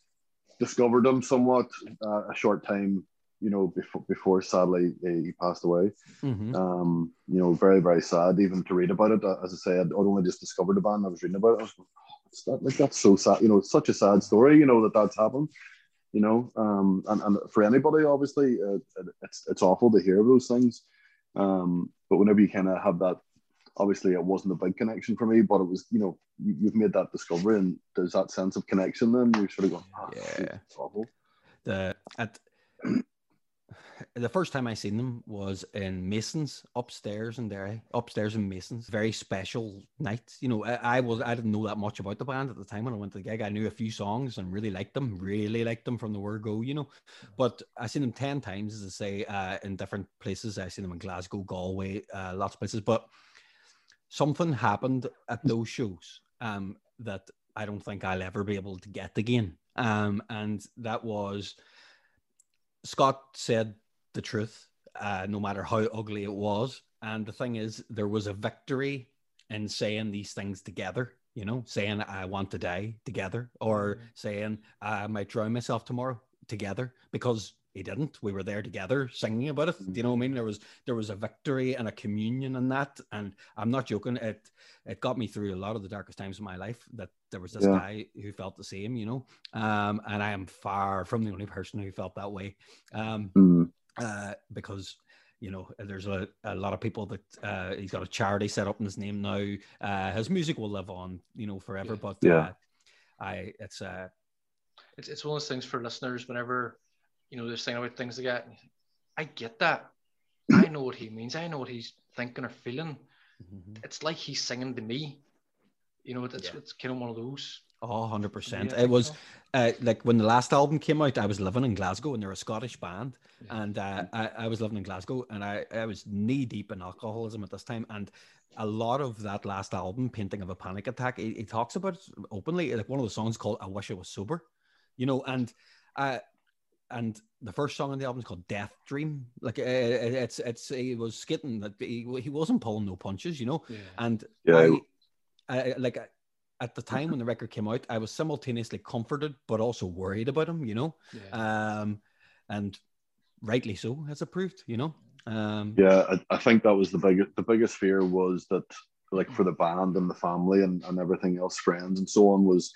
discovered him somewhat a short time, you know, before sadly he passed away. You know, very, very sad even to read about it. As I say, I'd only just discovered the band. I was reading about it. I was going, like, that's so sad. You know, it's such a sad story, you know, that's happened, you know. And for anybody, obviously, it's awful to hear those things. But whenever you kind of have that, obviously it wasn't a big connection for me, but it was, you know, you've made that discovery and there's that sense of connection then. You're sort of going, it's awful. The first time I seen them was in Mason's upstairs in Derry, upstairs in Mason's. Very special night. You know, I didn't know that much about the band at the time when I went to the gig. I knew a few songs and really liked them from the word go, you know. But I seen them 10 times, as I say, in different places. I seen them in Glasgow, Galway, lots of places. But something happened at those shows that I don't think I'll ever be able to get again. And that was... Scott said the truth, no matter how ugly it was. And the thing is, there was a victory in saying these things together, you know, saying I want to die together, or saying I might drown myself tomorrow together, because he didn't. We were there together singing about it. Do you know what I mean? There was a victory and a communion in that. And I'm not joking. It got me through a lot of the darkest times of my life, that there was this guy who felt the same, you know. And I am far from the only person who felt that way. Because, you know, there's a lot of people that he's got a charity set up in his name now. His music will live on, you know, forever. But it's one of those things for listeners. Whenever, you know, they're saying about things like that, I get that. I know what he means. I know what he's thinking or feeling. It's like he's singing to me. You know, it's kind of one of those. Oh, 100%. It was like when the last album came out, I was living in Glasgow, and they're a Scottish band. And I was living in Glasgow, and I was knee deep in alcoholism at this time. And a lot of that last album, Painting of a Panic Attack, he talks about it openly. Like one of the songs called I Wish I Was Sober, you know, and the first song on the album is called Death Dream. Like he was skating, that he wasn't pulling no punches, you know. And I like at the time when the record came out, I was simultaneously comforted but also worried about him, you know. And rightly so, as it proved, you know. I think that was the biggest fear, was that, like, for the band and the family and everything else, friends and so on, was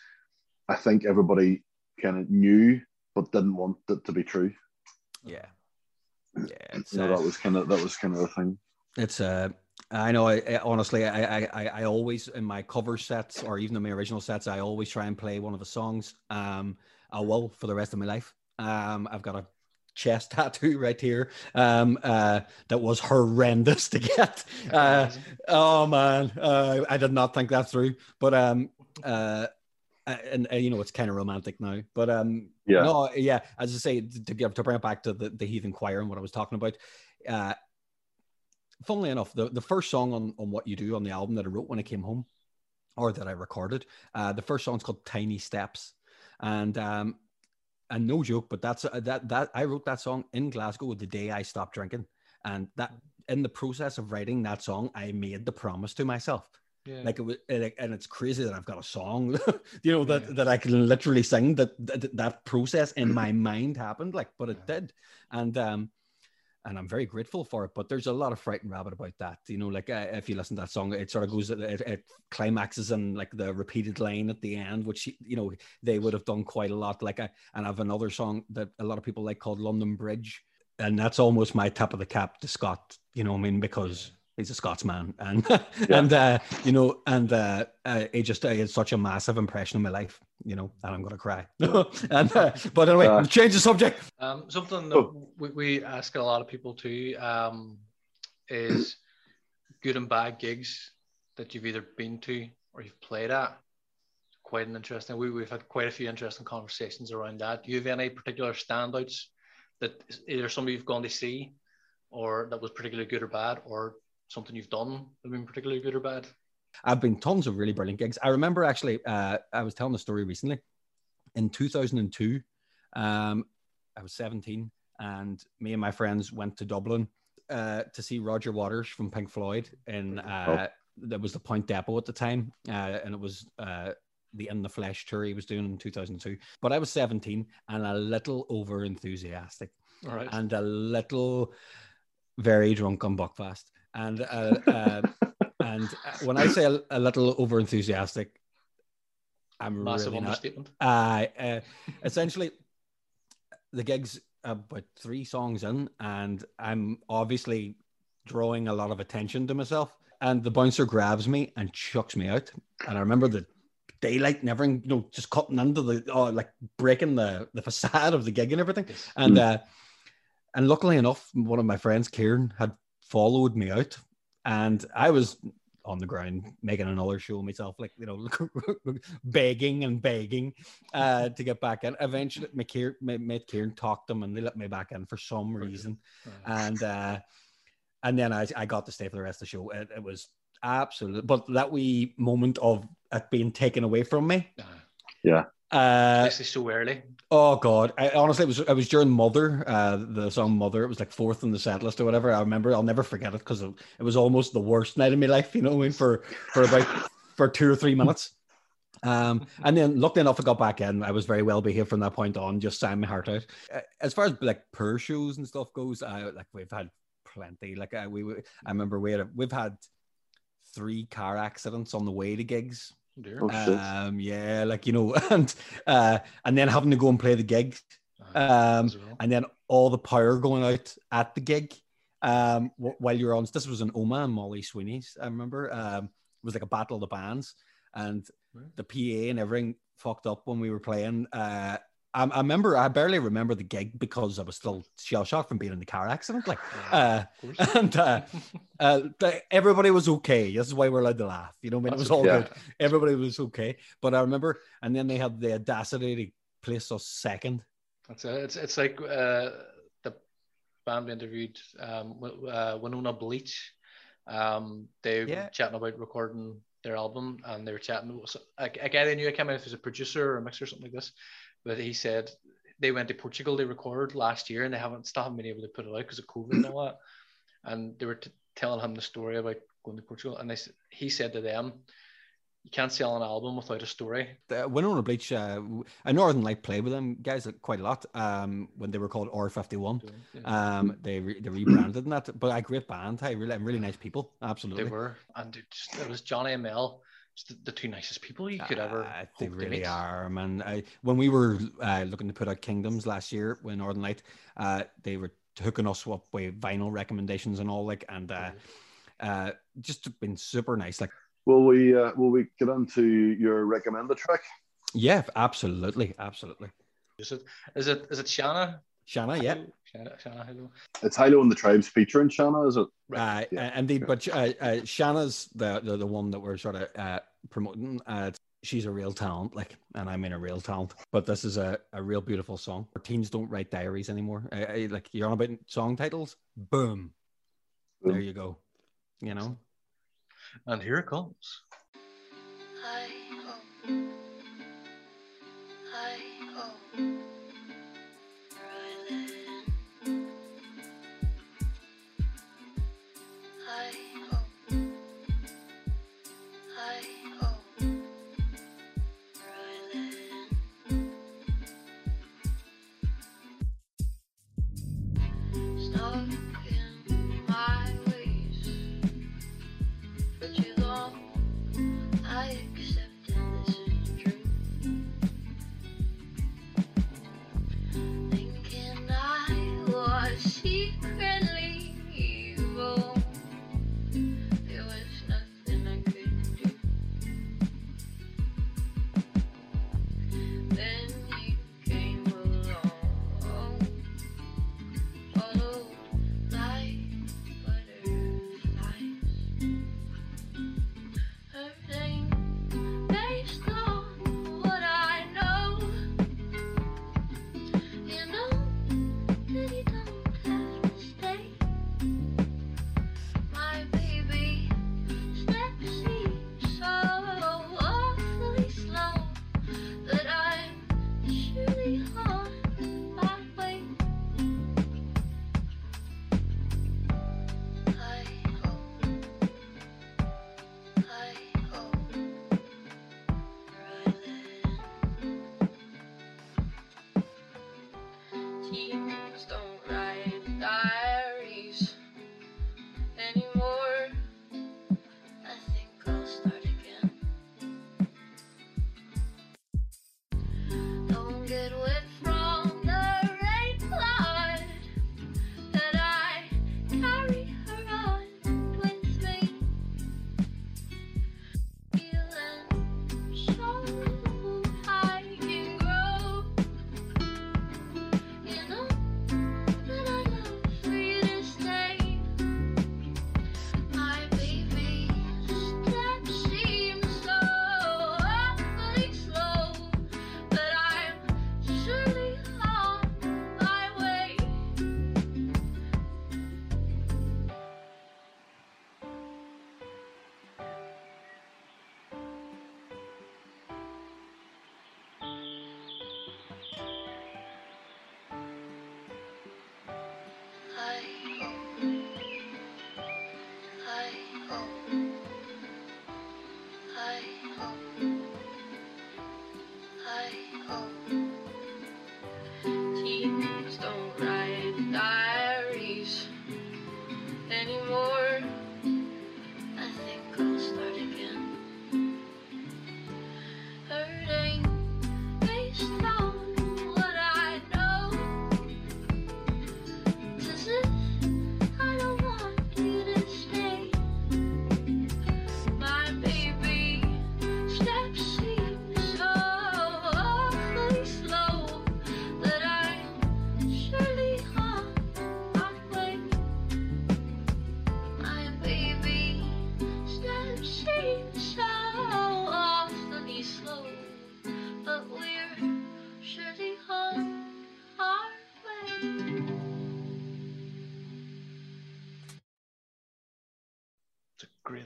I think everybody kind of knew but didn't want it to be true. That was kind of the thing. It's I know. I honestly, I always, in my cover sets or even in my original sets, I always try and play one of the songs. I will for the rest of my life. I've got a chest tattoo right here. That was horrendous to get. Oh man, I did not think that through. But and you know, it's kind of romantic now, but as I say, to bring it back to the Heathen Choir and what I was talking about, funnily enough, the first song on What You Do on the album that I wrote when I came home, or that I recorded, the first song's called Tiny Steps. And no joke, but that's that I wrote that song in Glasgow the day I stopped drinking. And that, in the process of writing that song, I made the promise to myself. Yeah. Like it was, and it's crazy that I've got a song, you know, that, that I can literally sing, that process in my mind happened, like, but it did. And I'm very grateful for it, but there's a lot of Frightened Rabbit about that, you know, like if you listen to that song, it sort of goes, it climaxes in like the repeated line at the end, which, you know, they would have done quite a lot. Like and I have another song that a lot of people like called London Bridge. And that's almost my tip of the cap to Scott, you know what I mean? Because he's a Scotsman and, it just is such a massive impression on my life, you know, and I'm going to cry. But anyway, change the subject. Something that we ask a lot of people too is good and bad gigs that you've either been to or you've played at. It's quite an interesting, we've had quite a few interesting conversations around that. Do you have any particular standouts that either somebody you've gone to see or that was particularly good or bad, or something you've done that's been particularly good or bad? I've been tons of really brilliant gigs. I remember actually, I was telling a story recently. In 2002, I was 17 and me and my friends went to Dublin to see Roger Waters from Pink Floyd. And that was the Point Depot at the time. And it was the In the Flesh tour he was doing in 2002. But I was 17 and a little over enthusiastic. All right. And a little very drunk on Buckfast. And when I say a little over enthusiastic, I'm massive really not. Essentially, the gig's about three songs in, and I'm obviously drawing a lot of attention to myself. And the bouncer grabs me and chucks me out. And I remember the daylight and everything, you know, just cutting under like breaking the facade of the gig and everything. And and luckily enough, one of my friends, Kieran, had followed me out, and I was on the ground making another show myself, like, you know, begging to get back in. Eventually my mate Kieran talked them and they let me back in for some reason. And then I got to stay for the rest of the show. It was absolute, but that wee moment of it being taken away from me, this is so early. Oh God! It was during Mother, the song Mother. It was like fourth on the set list or whatever. I remember. I'll never forget it because it was almost the worst night of my life. You know what I mean? For about for 2 or 3 minutes. And then luckily enough, I got back in. I was very well behaved from that point on. Just sang my heart out. As far as like per shows and stuff goes, we've had plenty. We've had 3 car accidents on the way to gigs. And then having to go and play the gig, and then all the power going out at the gig, while you're on. This was in Oma and Molly Sweeney's. I remember it was like a battle of the bands, and the PA and everything fucked up when we were playing. I barely remember the gig because I was still shell shocked from being in the car accident. Everybody was okay. This is why we're allowed to laugh. You know what I mean? It was all good. Everybody was okay. But I remember, and then they had the audacity to place us second. That's it. It's like the band we interviewed, Winona Bleach. They were chatting about recording their album, and they were chatting. A guy they knew, I can't remember if it was a producer or a mixer or something like this, but he said they went to Portugal, they recorded last year, and they haven't been able to put it out because of COVID and all that. And they were telling him the story about going to Portugal. And he said to them, you can't sell an album without a story. Winona Bleach, a Northern Light played with them guys quite a lot when they were called R51. They rebranded and that, but a great band. Really nice people. Absolutely. They were. And it was Johnny and Mel. The two nicest people you could ever. They really are, man. When we were looking to put out Kingdoms last year with Northern Light, they were hooking us up with vinyl recommendations and all, just been super nice. Like, will we get into your recommended track? Yeah, absolutely. Is it Shanna? Shanna, yeah. Shanna, Hilo. It's Hilo and the Tribes featuring Shanna, is it? Indeed, but Shanna's the one that we're sort of promoting. She's a real talent, and I mean a real talent. But this is a real beautiful song. Our teens don't write diaries anymore. You're on about song titles? Boom. There you go. you know. And here it comes.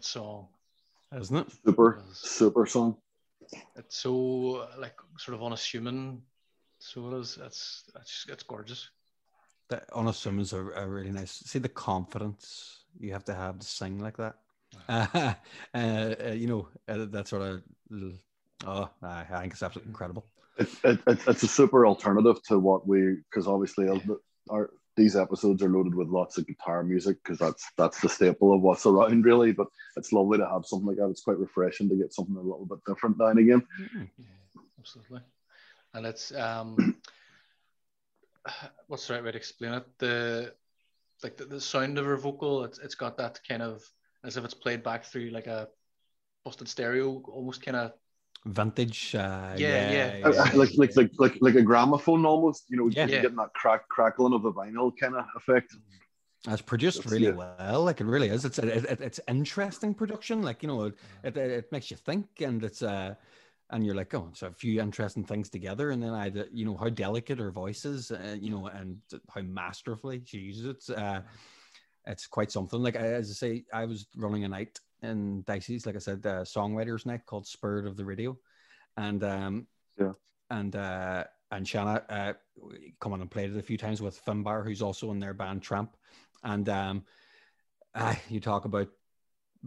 Song, isn't it? Super song. It's so like sort of unassuming. So it is. It's gorgeous. The unassumings are really nice. See the confidence you have to sing like that. Wow. You know, that sort of. I think it's absolutely incredible. It's a super alternative to what because obviously these episodes are loaded with lots of guitar music because that's the staple of what's around, really. But it's lovely to have something like that. It's quite refreshing to get something a little bit different now and again. Yeah, absolutely. And it's what's the right way to explain it? The sound of her vocal. It's got that kind of, as if it's played back through like a busted stereo, almost kind of. Vintage, like a gramophone almost, you know, getting that crackling of the vinyl kind of effect. It's produced really well, like it really is. It's interesting production, like, you know, it makes you think, and it's and you're like, oh, so a few interesting things together, and then you know how delicate her voice is, you know, and how masterfully she uses it. it's quite something. Like, as I say, I was running a night in Dicey's, like I said, songwriters night called Spirit of the Radio, and Shanna come on and played it a few times with Finbar, who's also in their band Tramp, and you talk about,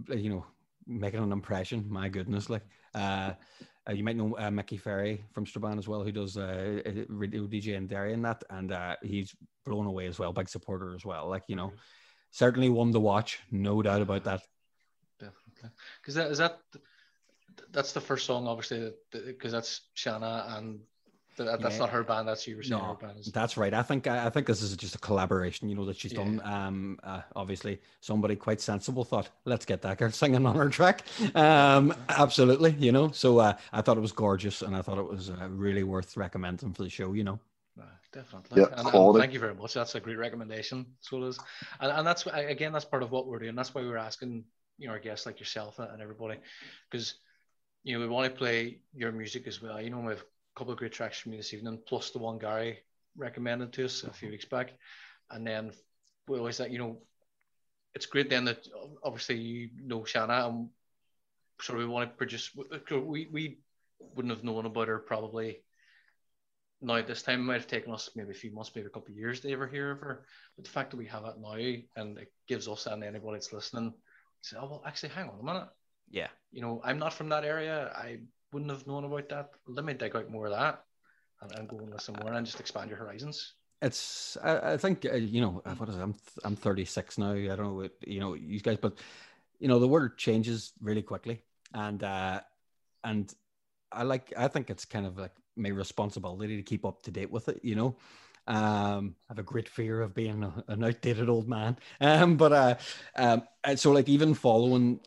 you know, making an impression. My goodness, like you might know Mickey Ferry from Strabane as well, who does radio DJ and Derry and that, and he's blown away as well, big supporter as well. Like, you know, certainly one to watch, no doubt about that. Definitely, because that's the first song, obviously, because that's Shanna and. That's not her band. That's you were saying. No, her band is. That's right. I think this is just a collaboration, you know, that she's done. Obviously, somebody quite sensible thought, let's get that girl singing on her track. Absolutely, you know. So I thought it was gorgeous, and I thought it was really worth recommending for the show, you know. Definitely. Yeah, and thank you very much. That's a great recommendation. So it is, and that's again, that's part of what we're doing. That's why we're asking, you know, our guests like yourself and everybody, because, you know, we want to play your music as well. You know, we've couple of great tracks from me this evening, plus the one Gary recommended to us a few weeks back, and then we always thought, you know, it's great then that obviously, you know, Shanna, and sort of we want to produce. We wouldn't have known about her probably. Now this time it might have taken us maybe a few months, maybe a couple of years to ever hear of her. But the fact that we have it now, and it gives us and anybody that's listening, say, oh well, actually, hang on a minute. Yeah. You know, I'm not from that area. I wouldn't have known about that. Let me dig out more of that and go and listen more and just expand your horizons. It's I think you know, what is it? I'm 36 now. I don't know, you know, you guys, but you know, the world changes really quickly, and I think it's kind of like my responsibility to keep up to date with it, you know. I have a great fear of being an outdated old man, and so like even following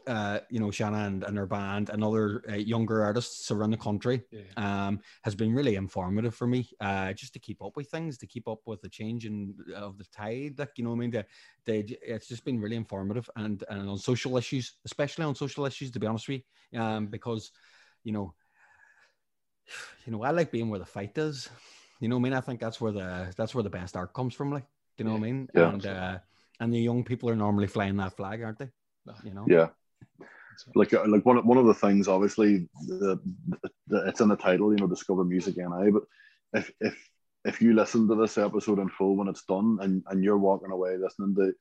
you know, Shanna and her band and other younger artists around the country has been really informative for me, just to keep up with things, to keep up with the change of the tide, like, you know what I mean, it's just been really informative, and on social issues, especially on social issues, to be honest with you, because you know I like being where the fight is. You know what I mean? I think that's where the best art comes from, like, do you know what I mean? Yeah. And the young people are normally flying that flag, aren't they? You know? Yeah. Like one of the things, obviously, it's in the title, you know, Discover Music NI, but if you listen to this episode in full when it's done, and you're walking away listening to,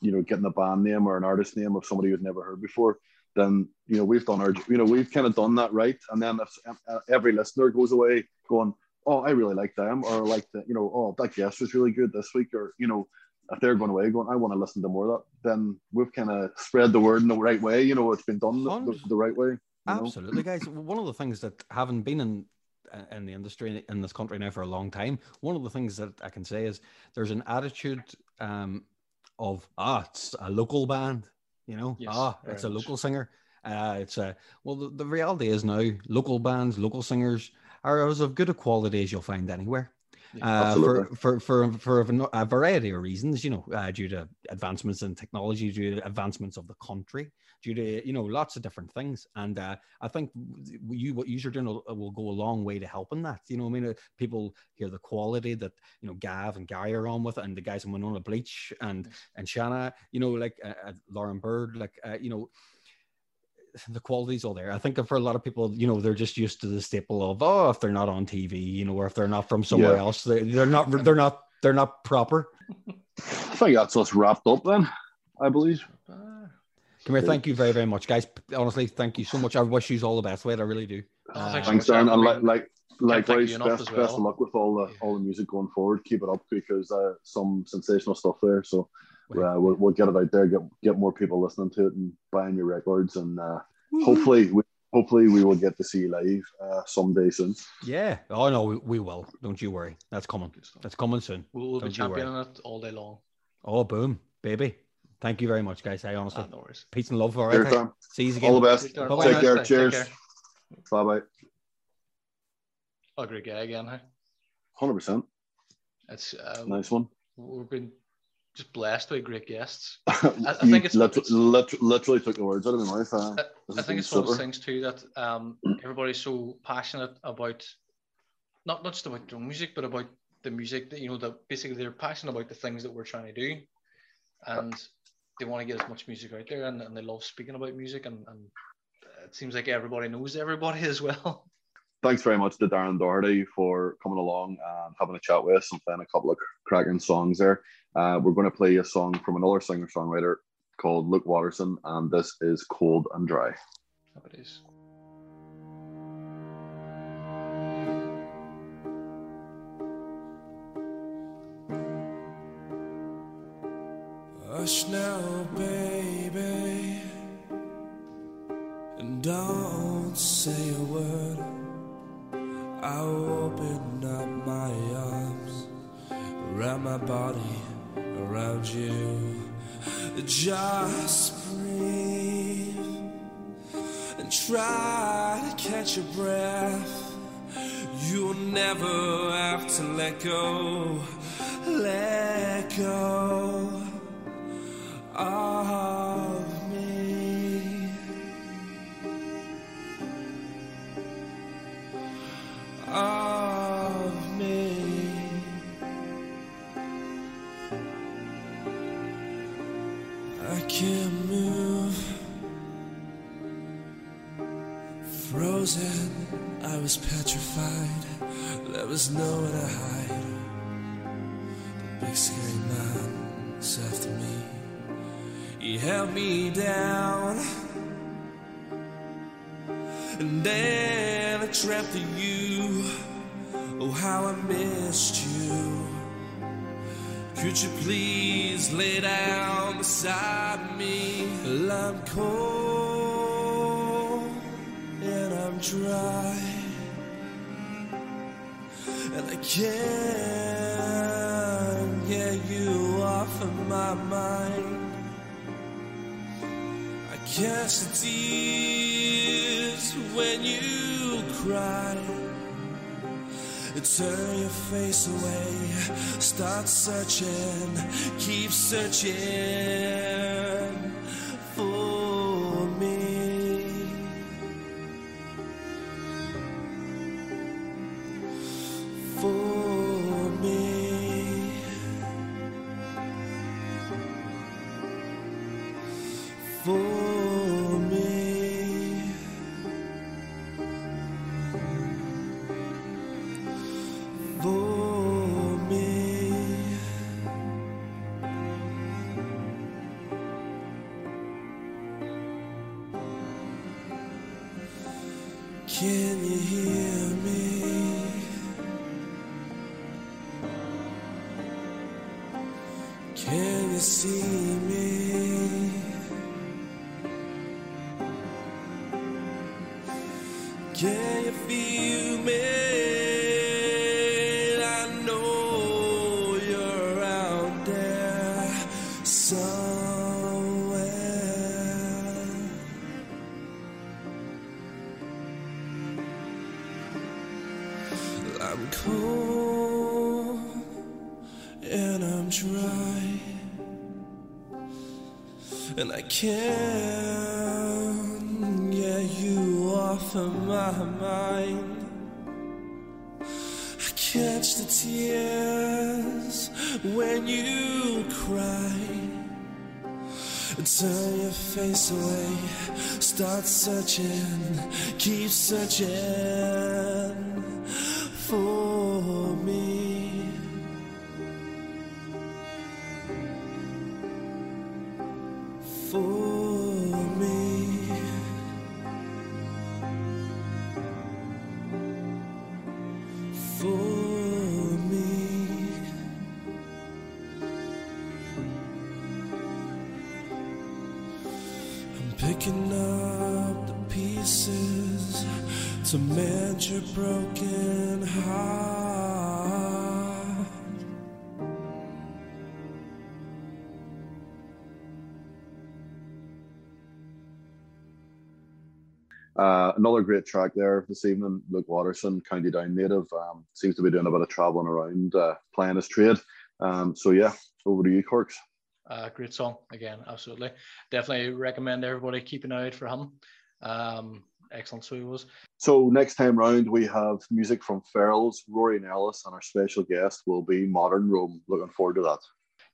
you know, getting a band name or an artist name of somebody you've never heard before, then, you know, we've done our, you know, we've kind of done that right. And then if every listener goes away going, oh, I really like them, or like that, you know, oh, that guest was really good this week, or, you know, if they're going away going, I want to listen to more of that, then we've kind of spread the word in the right way, you know, it's been done the right way. Absolutely, know? Guys, one of the things that, having been in the industry in this country now for a long time, one of the things that I can say is there's an attitude of, it's a local band, you know, it's a local singer. The reality is now, local bands, local singers, are as of good a quality as you'll find anywhere, for a variety of reasons, you know, due to advancements in technology, due to advancements of the country, due to, you know, lots of different things. And I think what you're doing will go a long way to helping that. You know what I mean? People hear the quality that, you know, Gav and Gary are on with it, and the guys in Winona Bleach and Shanna, you know, like Lauren Bird, like, you know, the quality's all there. I think for a lot of people, you know, they're just used to the staple of, if they're not on TV, you know, or if they're not from somewhere else, they're not proper. I think that's us wrapped up then, I believe. Come here, thank you very, very much, guys. Honestly, thank you so much. I wish you all the best, Wade. I really do. Thanks, Darren. And likewise, best of luck with all the music going forward. Keep it up, because some sensational stuff there. So. We'll get it out there, get more people listening to it and buying your records, and hopefully we will get to see you live someday soon. Yeah, oh no, we will. Don't you worry, that's coming. That's coming soon. We'll be championing it all day long. Oh, boom, baby! Thank you very much, guys. I honestly, no worries. Peace and love. All right, see you again. All the best. Take care. Cheers. Bye bye. Oh, great guy again, huh? 100%. That's nice one. We've been just blessed by great guests. I think it's literally took the words out of my mouth. I think it's one of those things too that everybody's so passionate about, not just about their own music, but about the music that, you know, that basically they're passionate about the things that we're trying to do, and they want to get as much music out there, and they love speaking about music, and it seems like everybody knows everybody as well. Thanks very much to Darren Doherty for coming along and having a chat with us and playing a couple of cracking songs there. We're going to play a song from another singer-songwriter called Luke Watterson, and this is Cold and Dry. Oh, it is. Hush now, baby, and don't say a word. I'll open up my arms around my body, around you. Just breathe and try to catch your breath. You'll never have to let go, let go of me. Of me. I can't move. Frozen, I was petrified. There was nowhere to hide. The big scary man was after me. He held me down, and then I dreamt of you. Oh, how I missed you. Could you please lay down beside me? Well, I'm cold and I'm dry, and I can't get you off of my mind. I catch the tears when you cry. Turn your face away, start searching, keep searching for me. For me. For me. Can you hear me? Can you see me? Can you feel me? I know you're out there somewhere. I'm cold and I'm dry, and I can't get you off of my mind. I catch the tears when you cry. Turn your face away, start searching, keep searching. For me, for me, for me, I'm picking up the pieces to mend your broken heart. Another great track there this evening, Luke Watterson, County Down native, seems to be doing a bit of travelling around, playing his trade. So yeah, over to you, Corks. Great song again, absolutely. Definitely recommend everybody keep an eye out for him. Excellent, so he was. So next time round we have music from Ferrell's, Rory Nellis, and our special guest will be Modern Rome. Looking forward to that.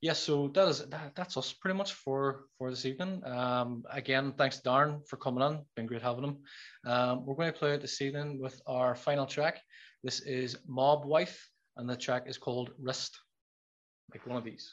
Yes, so that's us pretty much for this evening. Again, thanks to Darren for coming on. Been great having him. We're going to play out this evening with our final track. This is Mob Wife, and the track is called Wrist. Like one of these.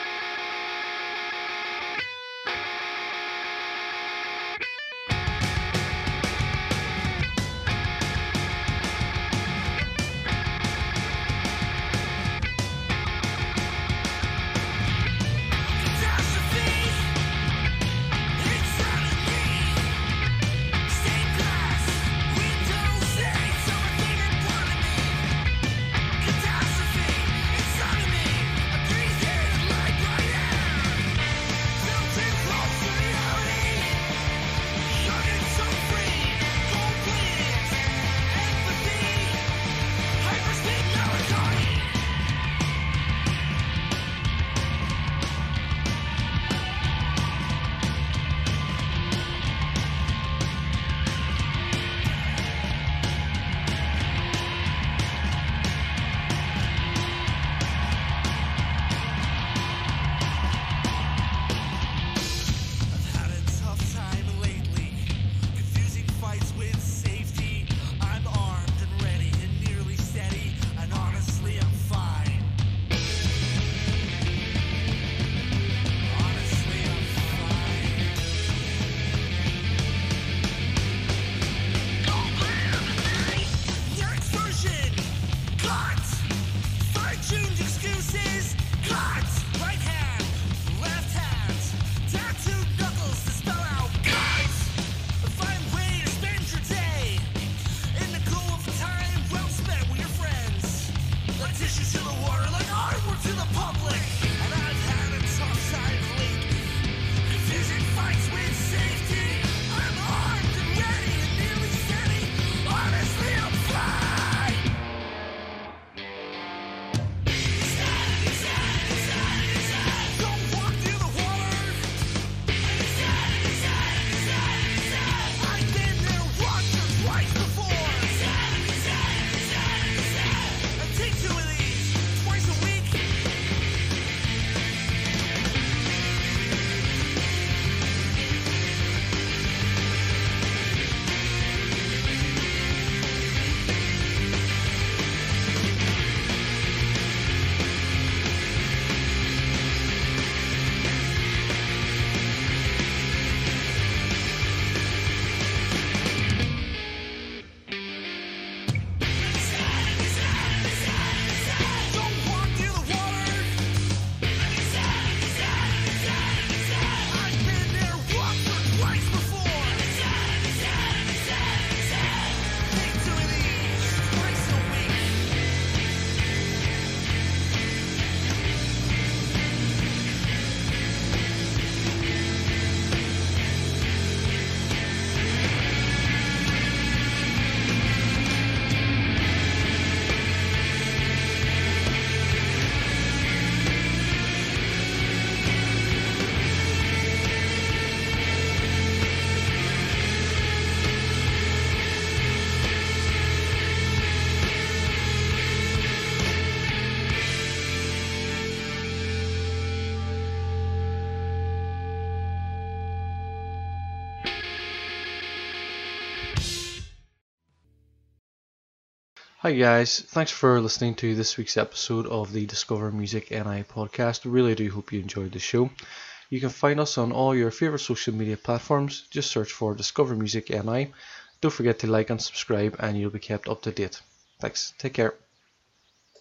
Hi guys, thanks for listening to this week's episode of the Discover Music NI podcast. Really do hope you enjoyed the show. You can find us on all your favourite social media platforms. Just search for Discover Music NI. Don't forget to like and subscribe and you'll be kept up to date. Thanks, take care.